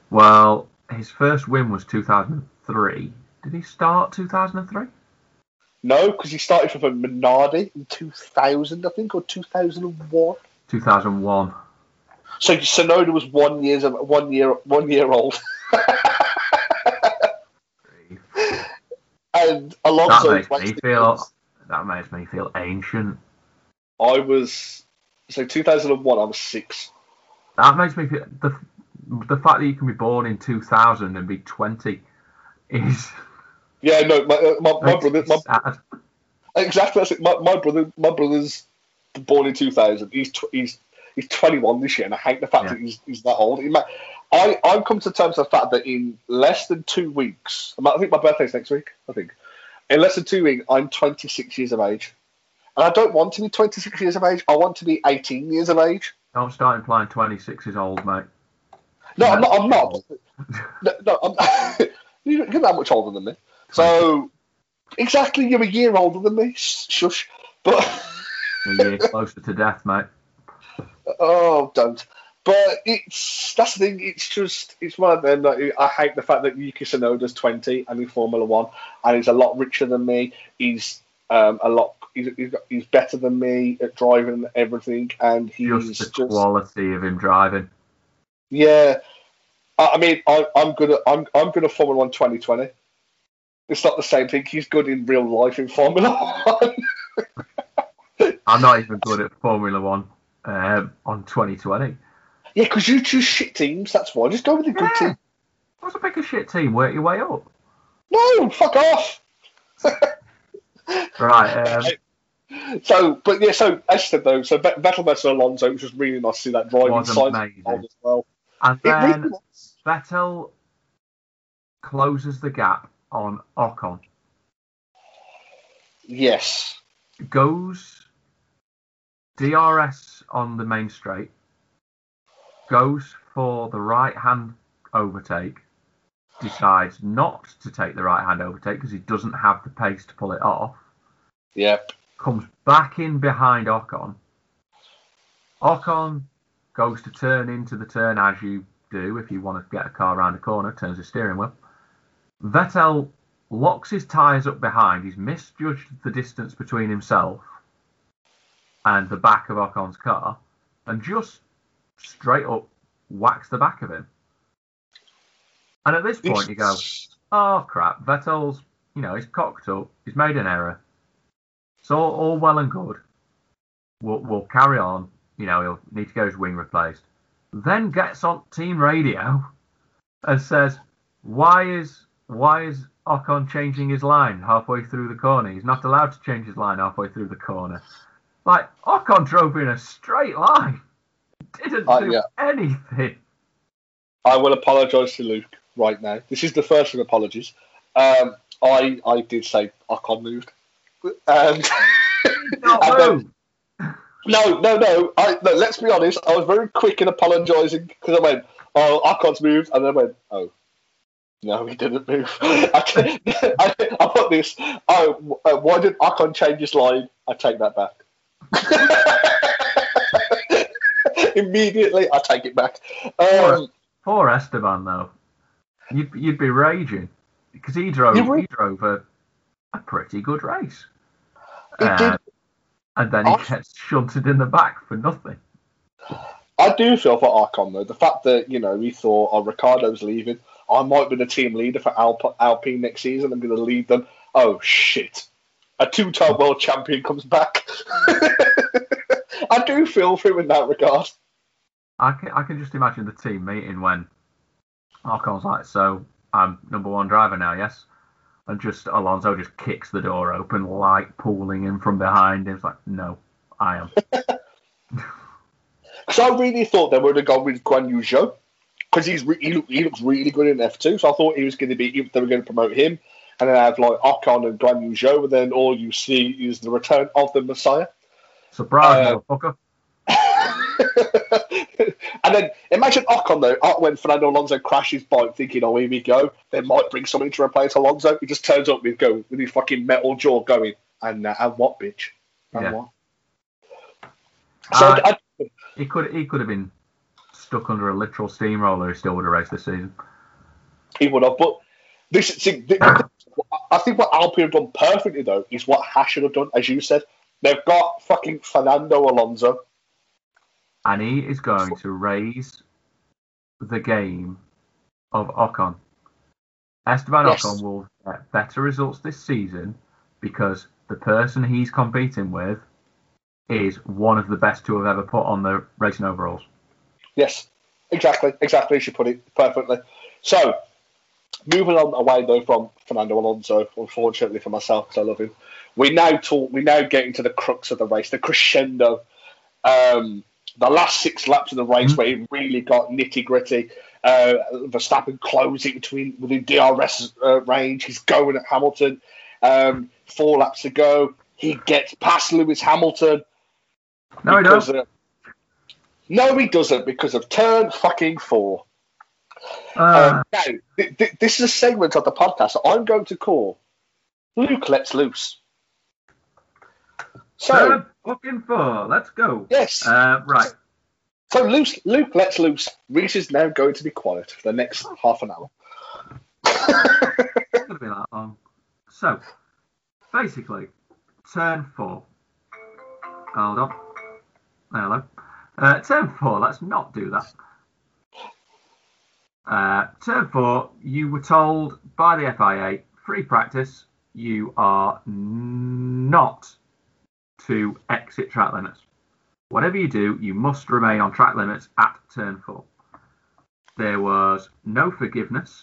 Well, his first win was two thousand three. Did he start two thousand three? No, because he started for Minardi in two thousand, I think, or two thousand one. two thousand one. So Sonoda was one years of one year one year old. And Alonso. That makes me feel. That makes me feel ancient. I was so two thousand one. I was six. That makes me feel the. The fact that you can be born in two thousand and be twenty is... Yeah, no, my, my, my brother... My, sad. Exactly, that's it. My, my, brother, my brother's born in two thousand. He's tw- he's he's twenty-one this year, and I hate the fact yeah. that he's, he's that old. He might, I, I've come to terms with the fact that in less than two weeks... I think my birthday's next week, I think. In less than two weeks, I'm twenty-six years of age. And I don't want to be twenty-six years of age. I want to be eighteen years of age. Don't start implying twenty-six is old, mate. No, I'm not. I'm not. No, no I'm, you're not that much older than me. So, exactly, you're a year older than me. Shush. But a year closer to death, mate. Oh, don't. But it's that's the thing. It's just it's one of them. Like, I hate the fact that Yuki Tsunoda's twenty and in Formula One, and he's a lot richer than me. He's um, a lot. He's, he's better than me at driving and everything, and he's just the just, quality of him driving. Yeah, I mean, I, I'm good at I'm I'm good at Formula One twenty twenty. It's not the same thing. He's good in real life in Formula One. I'm not even good at Formula One um, on twenty twenty. Yeah, because you choose shit teams. That's why. Just go with a good yeah. team. What's a bigger shit team? Work your way up. No, fuck off. Right. Um... So, but yeah. So as I said though, so Vettel versus Alonso, which was really nice to see that driving side as well. And then really Vettel closes the gap on Ocon. Yes. Goes D R S on the main straight. Goes for the right hand overtake. decides not to take the right-hand overtake because he doesn't have the pace to pull it off. Yep. Comes back in behind Ocon. Ocon goes to turn into the turn, as you do if you want to get a car around a corner, turns his steering wheel. Vettel locks his tyres up behind. He's misjudged the distance between himself and the back of Ocon's car and just straight up whacks the back of him. And at this point you go, oh crap, Vettel's, you know, he's cocked up, he's made an error. So all well and good. We'll, we'll carry on. You know, he'll need to get his wing replaced. Then gets on team radio and says, why is why is Ocon changing his line halfway through the corner? He's not allowed to change his line halfway through the corner. Like, Ocon drove in a straight line. Didn't uh, do yeah. anything. I will apologise to Luke right now. This is the first of apologies. Um, I I did say Ocon moved. Um, no, no, no, no. I, no. Let's be honest. I was very quick in apologising because I went, oh, Ocon's moved. And then I went, oh, no, he didn't move. I, I, I want this. Oh, why did Ocon change his line? I take that back. Immediately, I take it back. Um, Poor Esteban, though. You'd, you'd be raging because he drove re- he drove a, a pretty good race. He uh, did. And then he I, gets shunted in the back for nothing. I do feel for Ocon, though. The fact that, you know, he thought, oh, Ricardo's leaving. I might be the team leader for Alp- Alpine next season. I'm going to lead them. Oh, shit. A two-time world champion comes back. I do feel for him in that regard. I can, I can just imagine the team meeting when Ocon's like, so I'm number one driver now, yes? And just Alonso just kicks the door open, like pulling in from behind him. It's like, no, I am. Because I really thought they would have gone with Guan Yu Zhou because he's re- he, look, he looks really good in F two. So I thought he was going to be they were going to promote him and then have like Ocon and Guan Yu Zhou, and then all you see is the return of the Messiah. Surprise, uh, motherfucker. And then imagine Ocon though, when Fernando Alonso crashes his bike, thinking, "Oh, here we go. They might bring somebody to replace Alonso." He just turns up with go with his fucking metal jaw going, and uh, and what, bitch? And yeah. what? So uh, I, I, he could he could have been stuck under a literal steamroller. He still would have raced this season. He would have, but this. See, this I think what Alpine have done perfectly though is what Haas should have done, as you said. They've got fucking Fernando Alonso. And he is going to raise the game of Ocon. Esteban yes. Ocon will get better results this season because the person he's competing with is one of the best to have ever put on the racing overalls. Yes, exactly. Exactly, as you put it perfectly. So, moving on away though from Fernando Alonso, unfortunately for myself because I love him. We now talk. We now get into the crux of the race, the crescendo, um, the last six laps of the race mm-hmm. where it really got nitty gritty. Uh, Verstappen closing between within D R S uh, range. He's going at Hamilton. Um, four laps to go. He gets past Lewis Hamilton. No, he doesn't. Of, no, he doesn't because of turn fucking four. Uh. Um, now, th- th- this is a segment of the podcast that I'm going to call Luke Lets Loose. So, fucking four, let's go. Yes. Uh, right. So, Luke, Luke Lets Loose. Reese is now going to be quiet for the next half an hour. It's going to be that long. So, basically, turn four. Hold on. Hello. Uh, turn four, let's not do that. Uh, turn four, you were told by the F I A, free practice, you are not to exit track limits. Whatever you do, you must remain on track limits at turn four. There was no forgiveness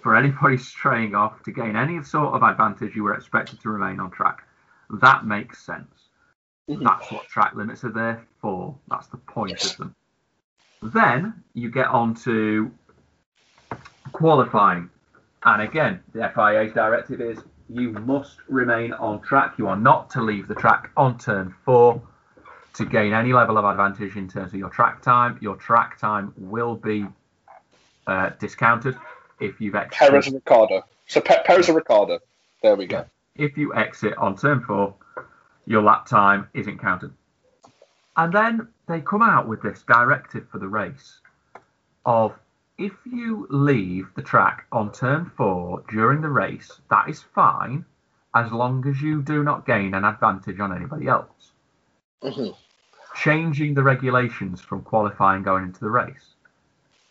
for anybody straying off to gain any sort of advantage. You were expected to remain on track. That makes sense. Mm-hmm. That's what track limits are there for. That's the point yes. of them. Then you get on to qualifying. And again, the F I A's directive is you must remain on track. You are not to leave the track on turn four to gain any level of advantage in terms of your track time. Your track time will be uh, discounted if you've exited. Perez and Ricciardo. So Pe- Perez and Ricciardo. There we go. Yeah. If you exit on turn four, your lap time isn't counted. And then they come out with this directive for the race of, if you leave the track on turn four during the race, that is fine, as long as you do not gain an advantage on anybody else. Mm-hmm. Changing the regulations from qualifying going into the race.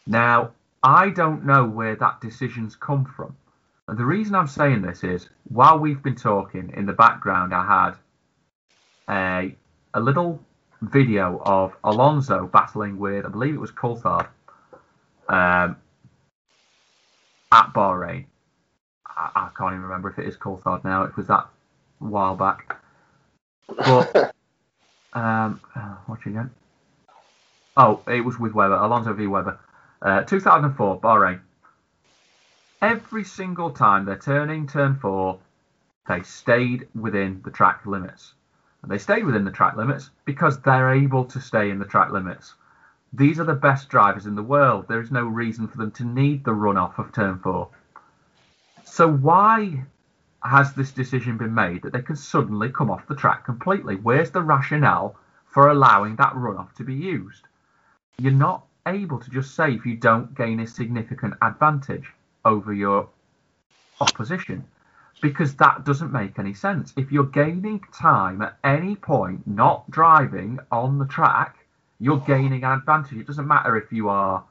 Now, I don't know where that decision's come from. And the reason I'm saying this is, while we've been talking, in the background I had a, a little video of Alonso battling with, I believe it was Coulthard, um, at Bahrain. I, I can't even remember if it is Coulthard now. It was that while back. But, um, watching again. Oh, it was with Webber, Alonso v Webber. Uh, two thousand four, Bahrain. Every single time they're turning turn four, they stayed within the track limits. And they stayed within the track limits because they're able to stay in the track limits. These are the best drivers in the world. There is no reason for them to need the runoff of turn four. So why has this decision been made that they can suddenly come off the track completely? Where's the rationale for allowing that runoff to be used? You're not able to just say if you don't gain a significant advantage over your opposition, because that doesn't make any sense. If you're gaining time at any point not driving on the track, you're gaining an advantage. It doesn't matter if you are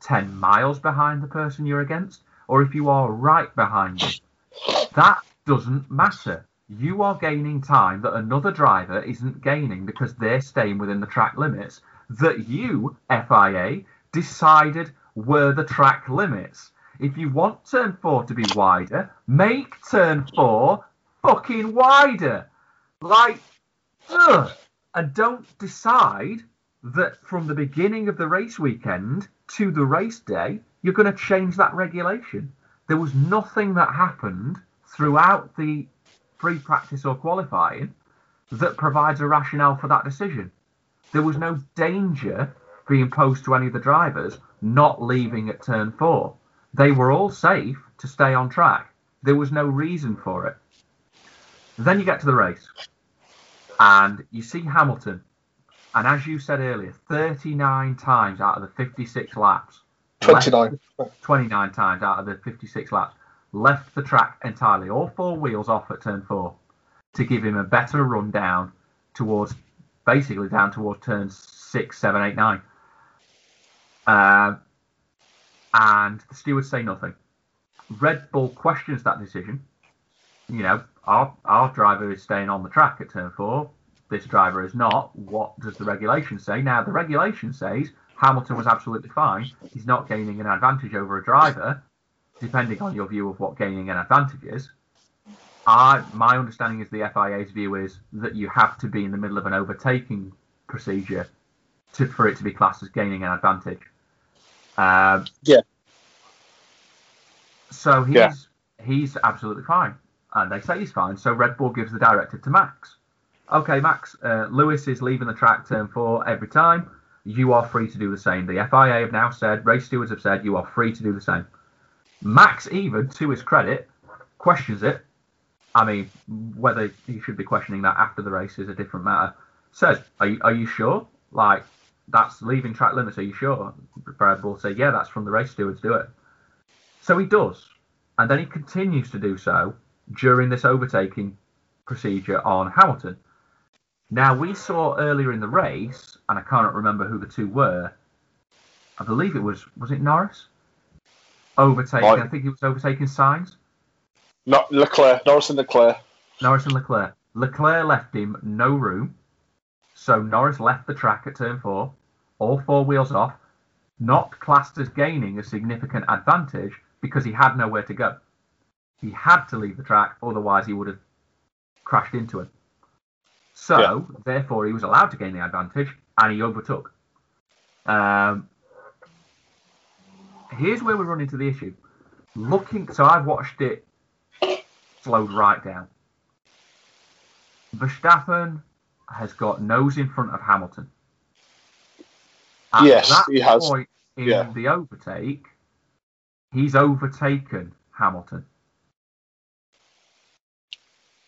ten miles behind the person you're against or if you are right behind them. That doesn't matter. You are gaining time that another driver isn't gaining because they're staying within the track limits that you, F I A, decided were the track limits. If you want turn four to be wider, make turn four fucking wider. Like, ugh. And don't decide that from the beginning of the race weekend to the race day, you're going to change that regulation. There was nothing that happened throughout the free practice or qualifying that provides a rationale for that decision. There was no danger being posed to any of the drivers not leaving at turn four. They were all safe to stay on track. There was no reason for it. Then you get to the race and you see Hamilton. And as you said earlier, thirty-nine times out of the fifty-six laps. twenty-nine. twenty-nine times out of the fifty-six laps. Left the track entirely. All four wheels off at turn four to give him a better run down towards, basically down towards turns six, seven, eight, nine. Um, And the stewards say nothing. Red Bull questions that decision. You know, our, our driver is staying on the track at turn four. This driver is not. What does the regulation say? Now, the regulation says Hamilton was absolutely fine. He's not gaining an advantage over a driver, depending on your view of what gaining an advantage is. I, my understanding is the F I A's view is that you have to be in the middle of an overtaking procedure to, for it to be classed as gaining an advantage. Um, yeah. So he's yeah. he's absolutely fine, and they say he's fine. So Red Bull gives the directive to Max. Okay, Max, uh, Lewis is leaving the track turn four every time. You are free to do the same. The F I A have now said, race stewards have said, you are free to do the same. Max, even to his credit, questions it. I mean, whether he should be questioning that after the race is a different matter. Says, are you, are you sure? Like, that's leaving track limits, are you sure? Red Bull say, yeah, that's from the race stewards, do it. So he does. And then he continues to do so during this overtaking procedure on Hamilton. Now, we saw earlier in the race, and I can't remember who the two were, I believe it was, was it Norris? Overtaking, I, I think he was overtaking Sainz? Not Leclerc, Norris and Leclerc. Norris and Leclerc. Leclerc left him no room. So Norris left the track at turn four, all four wheels off, not classed as gaining a significant advantage because he had nowhere to go. He had to leave the track, otherwise he would have crashed into him. So, yeah. Therefore, he was allowed to gain the advantage, and he overtook. Um, here's where we run into the issue. Looking, so I've watched it slowed right down. Verstappen has got nose in front of Hamilton. At yes, that he has. point in yeah. the overtake, he's overtaken Hamilton.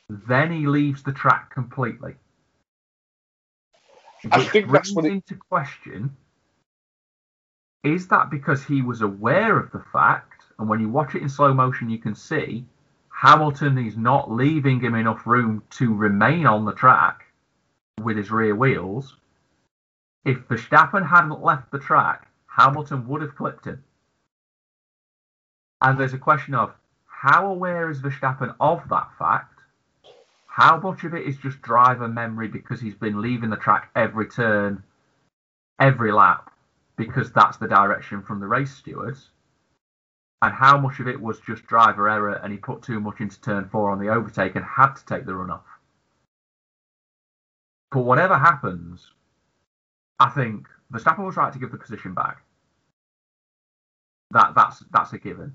Then he leaves the track completely. I think that's what it brings into question. Is that because he was aware of the fact, and when you watch it in slow motion, you can see Hamilton is not leaving him enough room to remain on the track with his rear wheels. If Verstappen hadn't left the track, Hamilton would have clipped him. And there's a question of how aware is Verstappen of that fact? How much of it is just driver memory because he's been leaving the track every turn, every lap, because that's the direction from the race stewards? And how much of it was just driver error and he put too much into turn four on the overtake and had to take the runoff? But whatever happens, I think Verstappen was right to give the position back. That that's that's a given.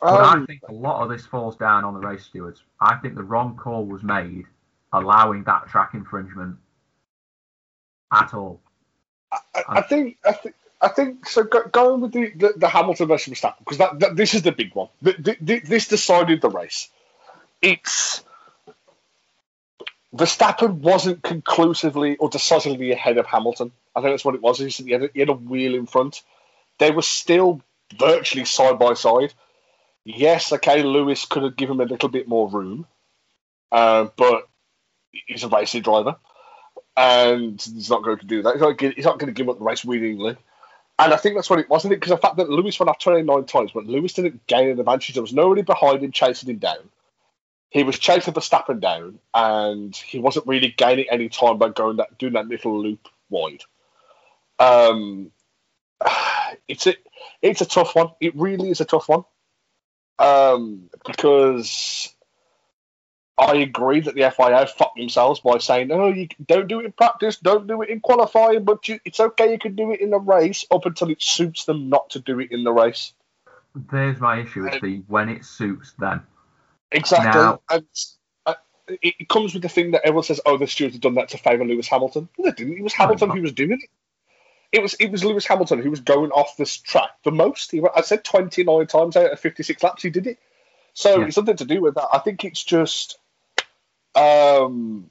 But um, I think a lot of this falls down on the race stewards. I think the wrong call was made, allowing that track infringement at all. I, I, I think I think I think so. Go, going with the, the, the Hamilton versus Verstappen, because that, that this is the big one. The, the, this decided the race. It's Verstappen wasn't conclusively or decisively ahead of Hamilton. I think that's what it was. He had a, he had a wheel in front. They were still virtually side by side. Yes, okay, Lewis could have given him a little bit more room, uh, but he's a racing driver, and he's not going to do that. He's not going to give up the race willingly. And I think that's what it was, isn't it? Because the fact that Lewis went off twenty-nine times, but Lewis didn't gain an advantage. There was nobody behind him chasing him down. He was chasing Verstappen down, and he wasn't really gaining any time by going that doing that little loop wide. Um... It's a, it's a tough one. It really is a tough one, um, because I agree that the F I A fucked themselves by saying, "Oh, you don't do it in practice, don't do it in qualifying, but you, it's okay. You can do it in the race up until it suits them not to do it in the race." There's my issue. It's the when it suits them. Exactly. Now, and it comes with the thing that everyone says, "Oh, the stewards have done that to favour Lewis Hamilton." No, they didn't. It was Hamilton who was doing it. It was it was Lewis Hamilton who was going off this track the most. He went, I said twenty-nine times out of fifty-six laps he did it. So yeah. It's something to do with that. I think it's just um,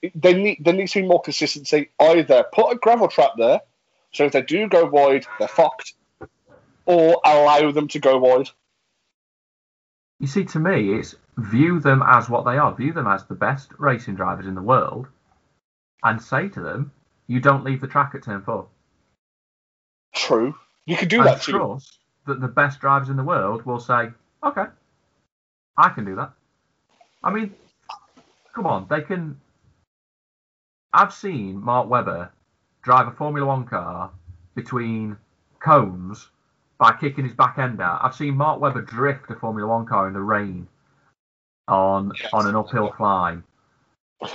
it, there, need, there needs to be more consistency. Either put a gravel trap there, so if they do go wide, they're fucked, or allow them to go wide. You see, to me, it's view them as what they are. View them as the best racing drivers in the world and say to them, you don't leave the track at turn four. True. You could do and that too. Trust that the best drivers in the world will say, okay, I can do that. I mean, come on, they can. I've seen Mark Webber drive a Formula One car between cones by kicking his back end out. I've seen Mark Webber drift a Formula One car in the rain on yes. on an uphill climb.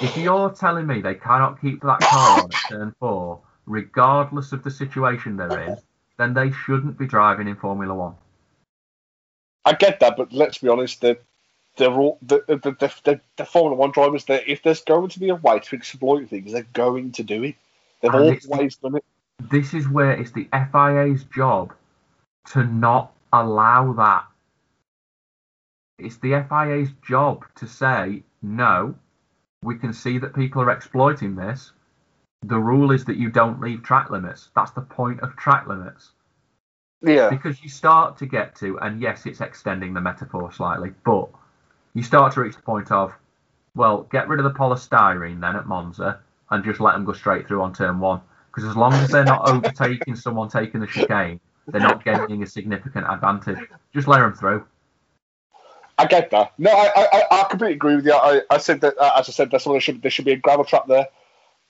If you're telling me they cannot keep that car on at turn four, regardless of the situation they're in, then they shouldn't be driving in Formula One. I get that, but let's be honest, they're, they're all the the the the Formula One drivers. That if there's going to be a way to exploit things, they're going to do it. They've and always done it. This is where it's the F I A's job to not allow that. It's the F I A's job to say no. We can see that people are exploiting this. The rule is that you don't leave track limits. That's the point of track limits. Yeah. Because you start to get to, and yes, it's extending the metaphor slightly, but you start to reach the point of, well, get rid of the polystyrene then at Monza and just let them go straight through on turn one. Because as long as they're not overtaking someone taking the chicane, they're not gaining a significant advantage. Just let them through. I get that. No, I I, I completely agree with you. I, I said that uh, as I said, that's what there should there should be a gravel trap there,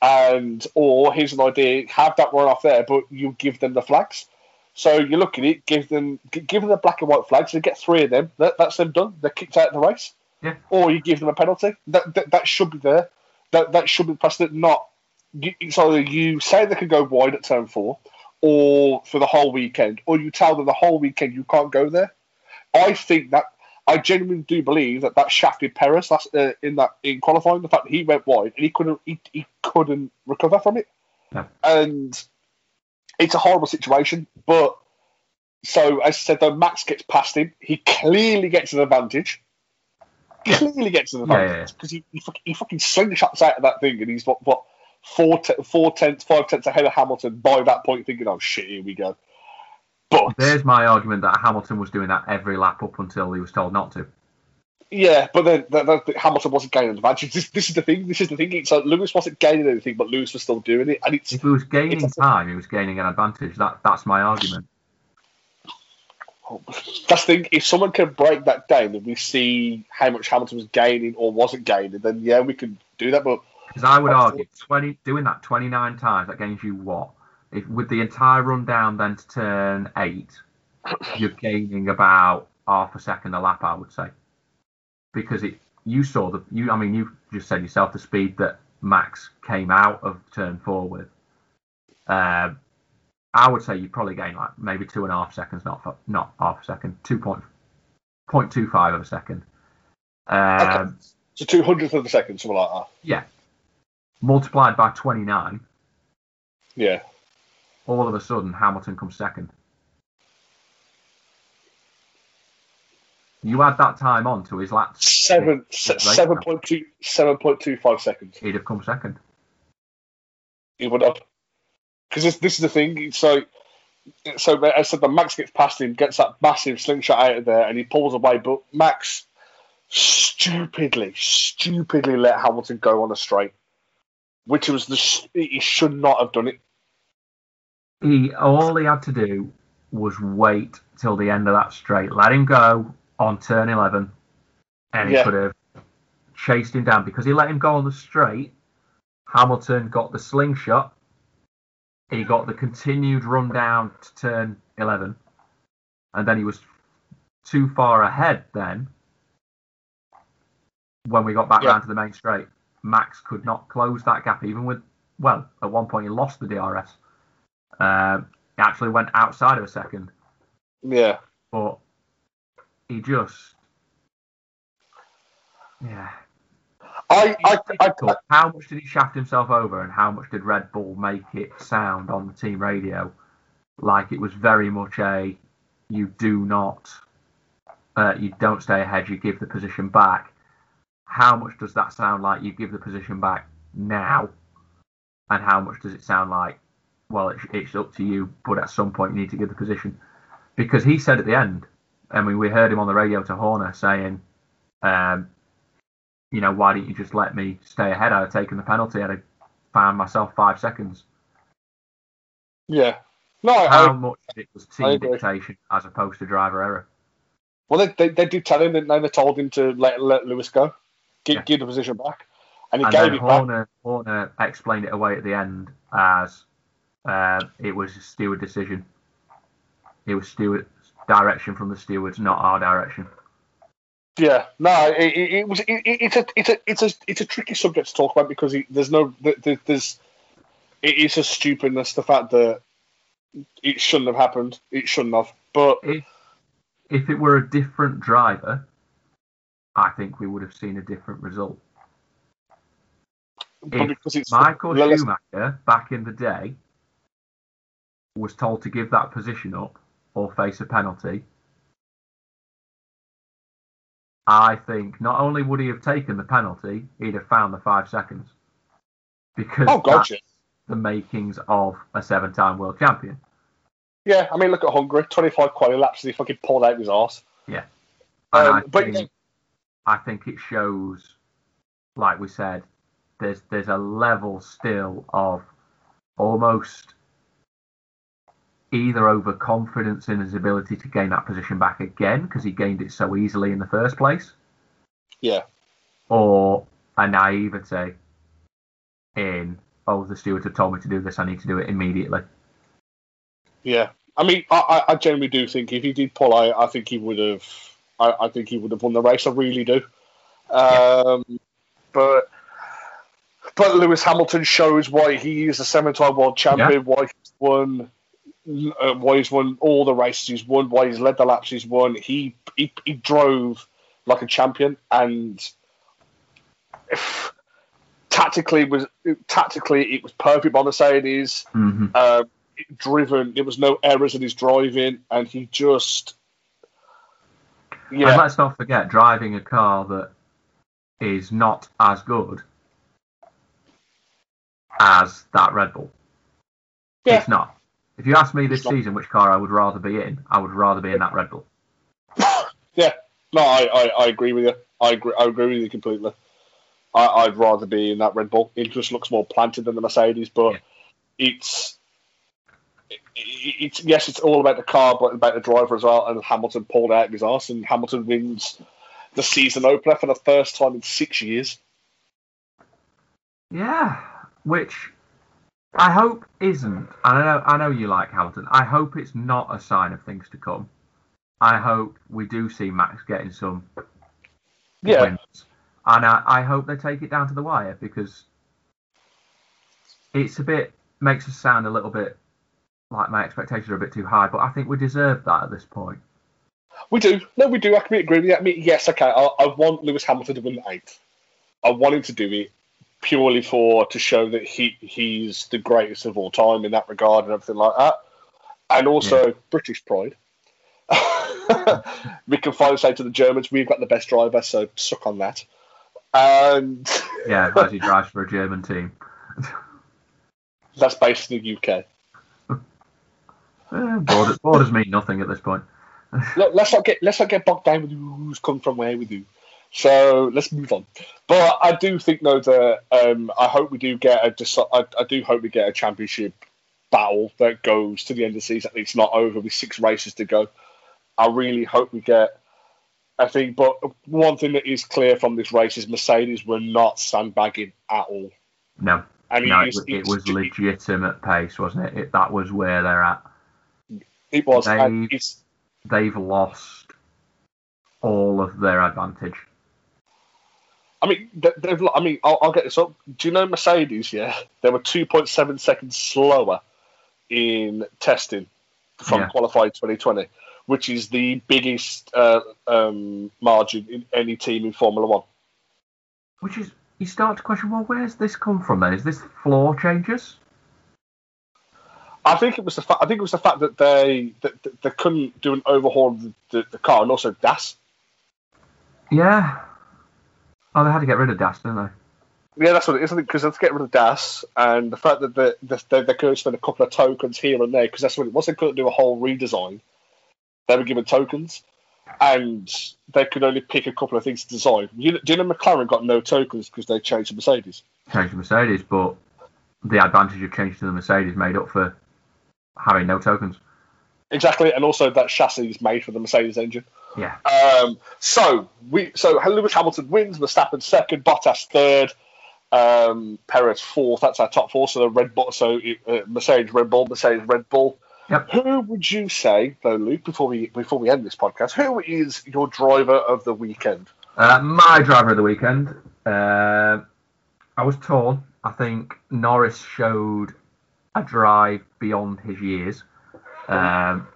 and or here's an idea: have that run off there, but you give them the flags. So you look at it, give them give them the black and white flags. They get three of them. That, that's them done. They're kicked out of the race. Yeah. Or you give them a penalty. That that, that should be there. That that should be precedent. Not it's either you say they can go wide at turn four, or for the whole weekend, or you tell them the whole weekend you can't go there. I think that. I genuinely do believe that that shafted Perez last, uh, in that in qualifying. The fact that he went wide and he couldn't he, he couldn't recover from it, no. And it's a horrible situation. But So, as I said, though, Max gets past him. He clearly gets an advantage. Clearly gets an advantage. Because yeah, yeah. he, he, fucking, he fucking slingshots out of that thing and he's, what, what four, te- four tenths, five tenths ahead of Hamilton by that point, thinking, oh, shit, here we go. But there's my argument that Hamilton was doing that every lap up until he was told not to. Yeah, but then the, the, the, Hamilton wasn't gaining an advantage. This, this is the thing. This is the thing. It's like Lewis wasn't gaining anything, but Lewis was still doing it. And it's, if he was gaining it's, time, he was gaining an advantage. That that's my argument. That's the thing. If someone can break that down and we see how much Hamilton was gaining or wasn't gaining, then yeah, we can do that. But because I would argue twenty doing that twenty nine times, that gains you what? If with the entire run down, then to turn eight, you're gaining about half a second a lap, I would say. Because it, you saw the, you, I mean, you just said yourself the speed that Max came out of turn four with. Uh, I would say you probably gained like maybe two and a half seconds, not not half a second, two point point two five of a second. Um, okay. So two hundredth of a second, something like that. Yeah, multiplied by twenty nine. Yeah. All of a sudden, Hamilton comes second. You add that time on to his lap. Seven, seven point two, seven point two five seconds. He'd have come second. He would have, because this, this is the thing. So, so as I said, the Max gets past him, gets that massive slingshot out of there, and he pulls away. But Max stupidly, stupidly let Hamilton go on a straight, which was the he should not have done it. He all he had to do was wait till the end of that straight, let him go on turn eleven, and he yeah. could have chased him down. Because he let him go on the straight, Hamilton got the slingshot, he got the continued run down to turn eleven, and then he was too far ahead then when we got back yeah. round to the main straight. Max could not close that gap, even with, well, at one point he lost the D R S. Uh, he actually went outside of a second. Yeah. But he just, yeah. I, I, I, I, how much did he shaft himself over, and how much did Red Bull make it sound on the team radio like it was very much a you do not, uh, you don't stay ahead, you give the position back. How much does that sound like you give the position back now, and how much does it sound like, well, it's, it's up to you, but at some point you need to give the position? Because he said at the end, I mean, we heard him on the radio to Horner saying, um, you know, why didn't you just let me stay ahead? I'd have taken the penalty. I'd have found myself five seconds. Yeah. No, How I, much of it was team dictation as opposed to driver error? Well, they they, they did tell him, and then they told him to let, let Lewis go, give, yeah. give the position back. And he and gave it Horner, back. Horner explained it away at the end as uh, it was a steward decision. It was steward direction from the stewards, not our direction. Yeah, no, it, it, it was. It, it's a, it's a, it's a, it's a tricky subject to talk about, because it, there's no, there, there's, it is a stupidness. The fact that it shouldn't have happened, it shouldn't have. But if, if it were a different driver, I think we would have seen a different result. If because it's Michael Schumacher back in the day was told to give that position up or face a penalty, I think not only would he have taken the penalty, he'd have found the five seconds. Because oh, gotcha. that's the makings of a seven-time world champion. Yeah, I mean, look at Hungary, twenty-five quali laps, and he fucking pulled out his arse. Yeah. And um, I, but think, you know, I think it shows, like we said, there's there's a level still of almost either overconfidence in his ability to gain that position back again, because he gained it so easily in the first place. Yeah. Or a naivety in, oh, the stewards have told me to do this, I need to do it immediately. Yeah. I mean, I, I generally do think if he did pull out, I think he would have I, I think he would have won the race. I really do. Um, yeah. But but Lewis Hamilton shows why he is a seven-time world champion, yeah. why he's won... Uh, why he's won all the races he's won, why he's led the laps he's won. He he, he drove like a champion, and if, tactically was tactically it was perfect by Mercedes. Mm-hmm. Uh, driven. There was no errors in his driving, and he just. Yeah. And let's not forget, driving a car that is not as good as that Red Bull. Yeah. It's not. If you ask me this season which car I would rather be in, I would rather be in that Red Bull. Yeah, no, I, I, I agree with you. I agree, I agree with you completely. I, I'd rather be in that Red Bull. It just looks more planted than the Mercedes, but yeah. it's, it, it's yes, it's all about the car, but about the driver as well. And Hamilton pulled out of his arse, and Hamilton wins the season opener for the first time in six years. Yeah, which. I hope isn't. I know. I know you like Hamilton. I hope it's not a sign of things to come. I hope we do see Max getting some yeah. wins, and I, I hope they take it down to the wire, because it's a bit makes us sound a little bit like my expectations are a bit too high. But I think we deserve that at this point. We do. No, we do. I completely agree with you. I mean, yes, okay. I, I want Lewis Hamilton to win the eighth. I want him to do it. Purely for to show that he he's the greatest of all time in that regard and everything like that, and also yeah. British pride. We can finally say to the Germans, we've got the best driver, so suck on that. And yeah, because he drives for a German team. That's based in the U K. Yeah, borders, borders mean nothing at this point. Look, let's not get let's not get bogged down with who's come from where with who. So let's move on. But I do think, though, that um, I hope we do get a. Deci- I, I do hope we get a championship battle that goes to the end of the season. It's not over with six races to go. I really hope we get. I think, but one thing that is clear from this race is Mercedes were not sandbagging at all. No, and no, it, is, it was legitimate pace, wasn't it? it? That was where they're at. It was. They've, and it's, they've lost all of their advantage. I mean, they've. I mean, I'll, I'll get this up. Do you know Mercedes? Yeah, they were two point seven seconds slower in testing from yeah. qualified twenty twenty, which is the biggest uh, um, margin in any team in Formula One. Which is, you start to question, well, where's this come from? Then is this floor changes? I think it was the. Fa- I think it was the fact that they that, that they couldn't do an overhaul of the, the, the car, and also gas. Yeah. Oh, they had to get rid of D A S, didn't they? Yeah, that's what it is, isn't it? Because they had to get rid of D A S, and the fact that they, they, they could spend a couple of tokens here and there, because that's what it was. They couldn't do a whole redesign. They were given tokens, and they could only pick a couple of things to design. You, do you know McLaren got no tokens because they changed the Mercedes? Changed the Mercedes, but the advantage of changing to the Mercedes made up for having no tokens. Exactly, and also that chassis is made for the Mercedes engine. Yeah. Um, so we so Lewis Hamilton wins, Verstappen second, Bottas third, um, Perez fourth. That's our top four. So the Red Bull, so uh, Mercedes Red Bull, Mercedes Red Bull. Yep. Who would you say, though, Luke? Before we before we end this podcast, who is your driver of the weekend? Uh, my driver of the weekend. Uh, I was torn. I think Norris showed a drive beyond his years. Um,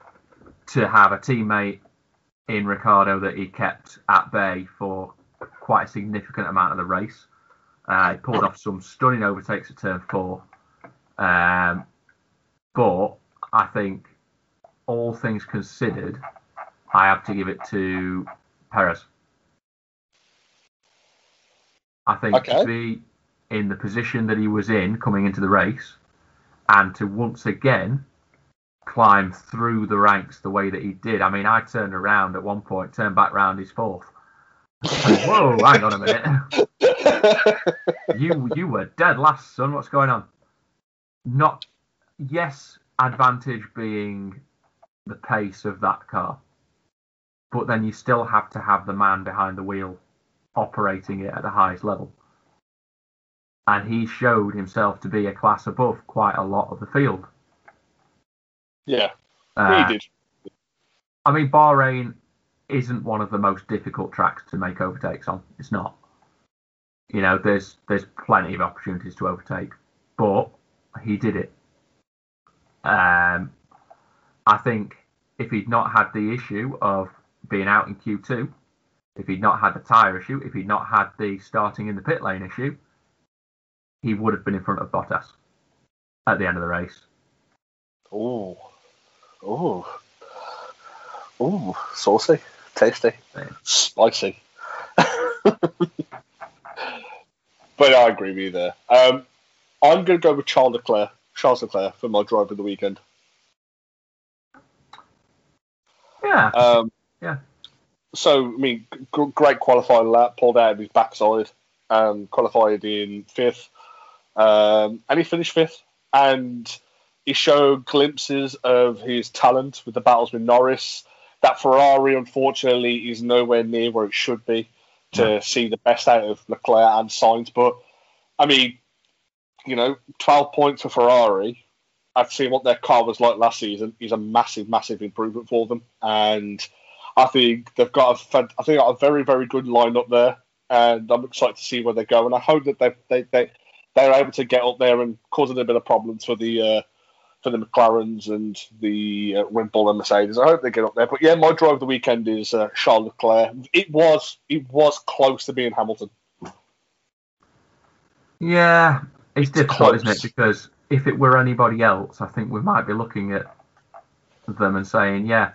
to have a teammate in Ricciardo that he kept at bay for quite a significant amount of the race. Uh, he pulled off some stunning overtakes at turn four. Um, but I think all things considered, I have to give it to Perez. I think okay. to be in the position that he was in coming into the race, and to once again climb through the ranks the way that he did. I mean, I turned around at one point, turned back round, he's fourth. Whoa, hang on a minute. you you were dead last, son. What's going on? Not, yes, advantage being the pace of that car, but then you still have to have the man behind the wheel operating it at the highest level. And he showed himself to be a class above quite a lot of the field. Yeah, uh, he did. I mean, Bahrain isn't one of the most difficult tracks to make overtakes on. It's not. You know, there's there's plenty of opportunities to overtake, but he did it. Um, I think if he'd not had the issue of being out in Q two, if he'd not had the tyre issue, if he'd not had the starting in the pit lane issue, he would have been in front of Bottas at the end of the race. Oh, oh, oh, saucy, tasty, spicy. But I agree with you there. Um, I'm going to go with Charles Leclerc, Charles Leclerc for my drive of the weekend. Yeah. Um, yeah. So, I mean, g- great qualifying lap, pulled out of his backside, um, qualified in fifth, um, and he finished fifth. And he showed glimpses of his talent with the battles with Norris. That Ferrari, unfortunately, is nowhere near where it should be to yeah. see the best out of Leclerc and Sainz. But, I mean, you know, twelve points for Ferrari. I've seen what their car was like last season. Is a massive, massive improvement for them, and I think they've got a, I think got a very, very good lineup there, and I'm excited to see where they go. And I hope that they they they they're able to get up there and cause a little bit of problems for the uh, for the McLarens and the uh, Red Bull and Mercedes. I hope they get up there. But yeah, my drive of the weekend is uh, Charles Leclerc. It was it was close to being Hamilton. Yeah, it's, it's difficult, close. Isn't it? Because if it were anybody else, I think we might be looking at them and saying, yeah,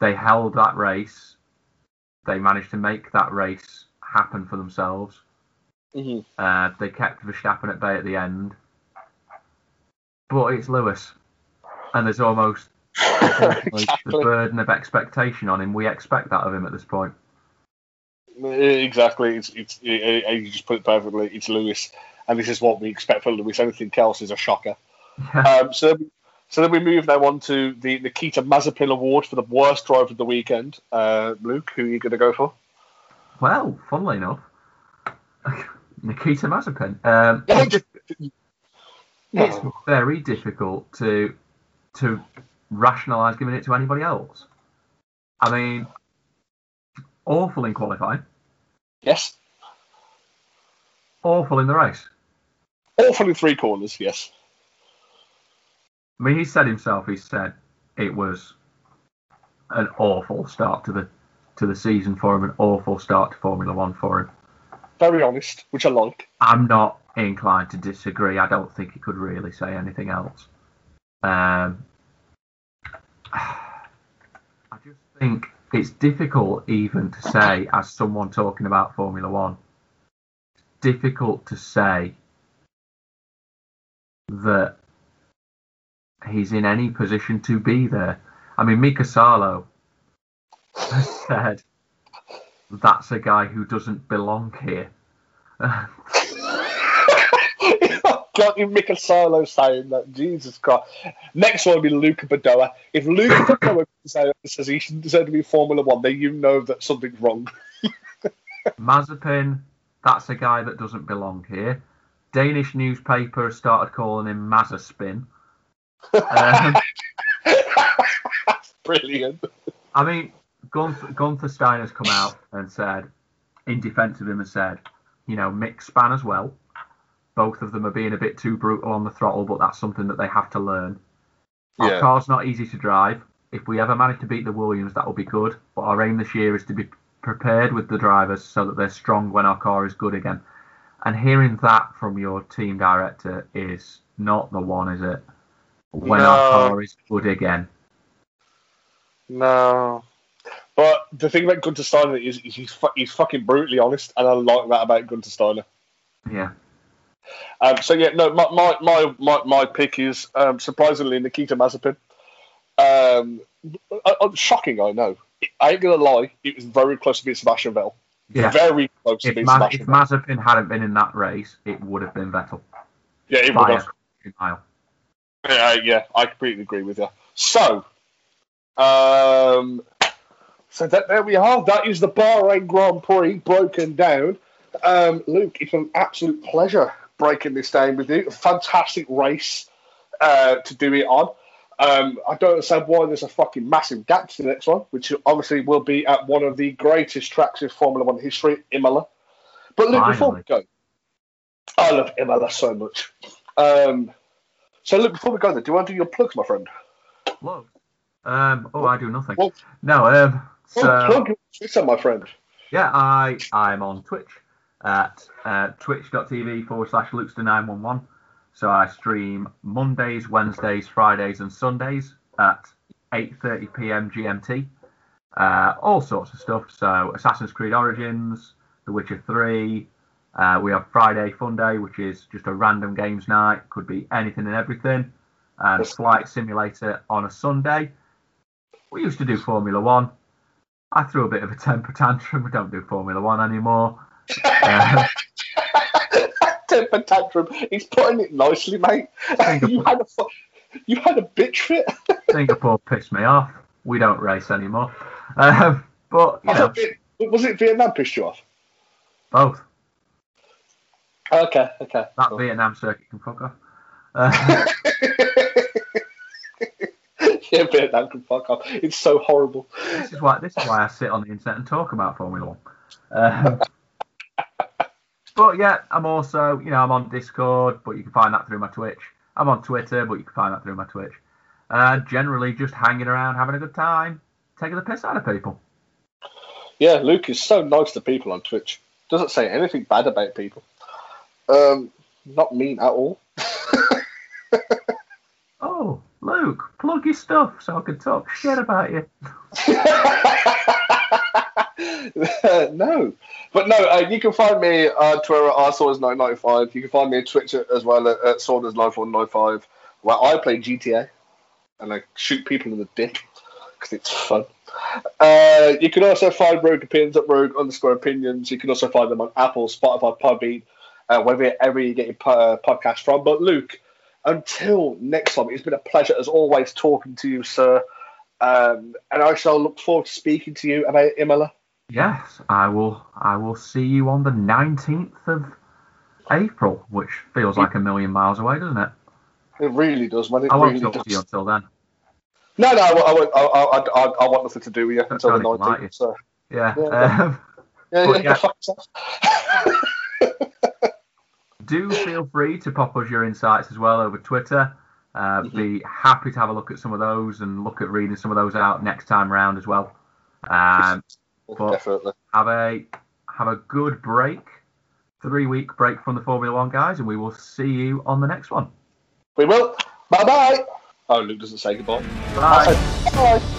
they held that race. They managed to make that race happen for themselves. Mm-hmm. Uh, they kept Verstappen at bay at the end. But it's Lewis. And there's almost, almost exactly. the burden of expectation on him. We expect that of him at this point. Exactly. It's, it's, it, it, you just put it perfectly. It's Lewis. And this is what we expect from Lewis. Anything else is a shocker. Yeah. Um, so, then we, so then we move now on to the Nikita Mazepin Award for the worst drive of the weekend. Uh, Luke, who are you going to go for? Well, funnily enough, Nikita Mazepin. Um, it's, it's very difficult to to rationalise giving it to anybody else. I mean, awful in qualifying. Yes. Awful in the race. Awful in three corners, yes. I mean, he said himself, he said it was an awful start to the to the season for him, an awful start to Formula One for him. Very honest, which I like. I'm not inclined to disagree. I don't think he could really say anything else. Um, I just think it's difficult even to say, as someone talking about Formula One, difficult to say that he's in any position to be there. I mean, Mika Salo has said that's a guy who doesn't belong here. Can't you Mika Salo saying that? Jesus Christ. Next one will be Luca Badoa. If Luca Badoa says he shouldn't deserve to be Formula One, then you know that something's wrong. Mazepin, that's a guy that doesn't belong here. Danish newspaper has started calling him Mazespin. Um, That's brilliant. I mean, Gunther, Gunther Steiner's come out and said, in defence of him, and said, you know, Mick Span as well. Both of them are being a bit too brutal on the throttle, but that's something that they have to learn. Yeah. Our car's not easy to drive. If we ever manage to beat the Williams, that will be good. But our aim this year is to be prepared with the drivers so that they're strong when our car is good again. And hearing that from your team director is not the one, is it? When no. our car is good again. No. But the thing about Gunther Steiner is he's, fu- he's fucking brutally honest, and I like that about Gunther Steiner. Yeah. Um, so, yeah, no, my my my, my, my pick is, um, surprisingly, Nikita Mazepin. Um, shocking, I know. I ain't going to lie, it was very close to being Sebastian Vettel. Yeah. Very close if to being Ma- Sebastian Vettel. If Mazepin Vettel. hadn't been in that race, it would have been Vettel. Yeah, it would have. Yeah, yeah, I completely agree with you. So, um, so that, there we are. That is the Bahrain Grand Prix broken down. Um, Luke, it's an absolute pleasure breaking this down with you. Fantastic race uh, to do it on. Um, I don't understand why there's a fucking massive gap to the next one, which obviously will be at one of the greatest tracks in Formula One history, Imola. But Luke, Finally. before we go, I love Imola so much. Um, so Luke, before we go, there, do you want to do your plugs, my friend? Plug? Um, oh, I do nothing. Well, no. Um, so, plug your Twitter, my friend. Yeah, I I'm on Twitch at uh, twitch dot t v forward slash Lukester nine one one. So I stream Mondays, Wednesdays, Fridays and Sundays at eight thirty p m G M T. Uh, all sorts of stuff. So Assassin's Creed Origins, The Witcher three. Uh, we have Friday Fun Day, which is just a random games night. Could be anything and everything. Um, Flight Simulator on a Sunday. We used to do Formula one. I threw a bit of a temper tantrum. We don't do Formula one anymore. Um, temper tantrum. He's putting it nicely, mate. You had, a, you had a bitch fit. Singapore pissed me off. We don't race anymore. Um, but you know, it, was it Vietnam pissed you off? Both. Okay, okay. That cool. Vietnam circuit can fuck off. Uh, yeah, Vietnam can fuck off. It's so horrible. This is why. This is why I sit on the internet and talk about Formula One. Um, but yeah, I'm also, you know, I'm on Discord, but you can find that through my Twitch. I'm on Twitter, but you can find that through my Twitch. Uh, generally, just hanging around, having a good time, taking the piss out of people. Yeah, Luke is so nice to people on Twitch. Doesn't say anything bad about people. Um, not mean at all. Oh, Luke, plug your stuff so I can talk shit about you. uh, no, but no, uh, you can find me on Twitter at r saunders nine nine five. You can find me on Twitter as well at, at saunders nine four nine five, where I play G T A and I shoot people in the dick because it's fun. Uh, you can also find Rogue Opinions at Rogue underscore Opinions. You can also find them on Apple, Spotify, Podbean. Uh, wherever you get your uh, podcast from. But Luke, until next time, it's been a pleasure as always talking to you, sir. Um, and I shall look forward to speaking to you about Imola. Yes, I will. I will see you on the nineteenth of April, which feels like a million miles away, doesn't it? It really does, man. It I won't really talk does. to you until then. No, no, I, I, I, I, I, I want nothing to do with you That's until the nineteenth. Like so. Yeah. Yeah, um, yeah, yeah, yeah. Do feel free to pop us your insights as well over Twitter. Uh, be happy to have a look at some of those and look at reading some of those out next time round as well. Um, but Definitely. Have a have a good break, three week break from the Formula One guys, and we will see you on the next one. We will. Bye bye. Oh, Luke doesn't say goodbye. Bye. Bye.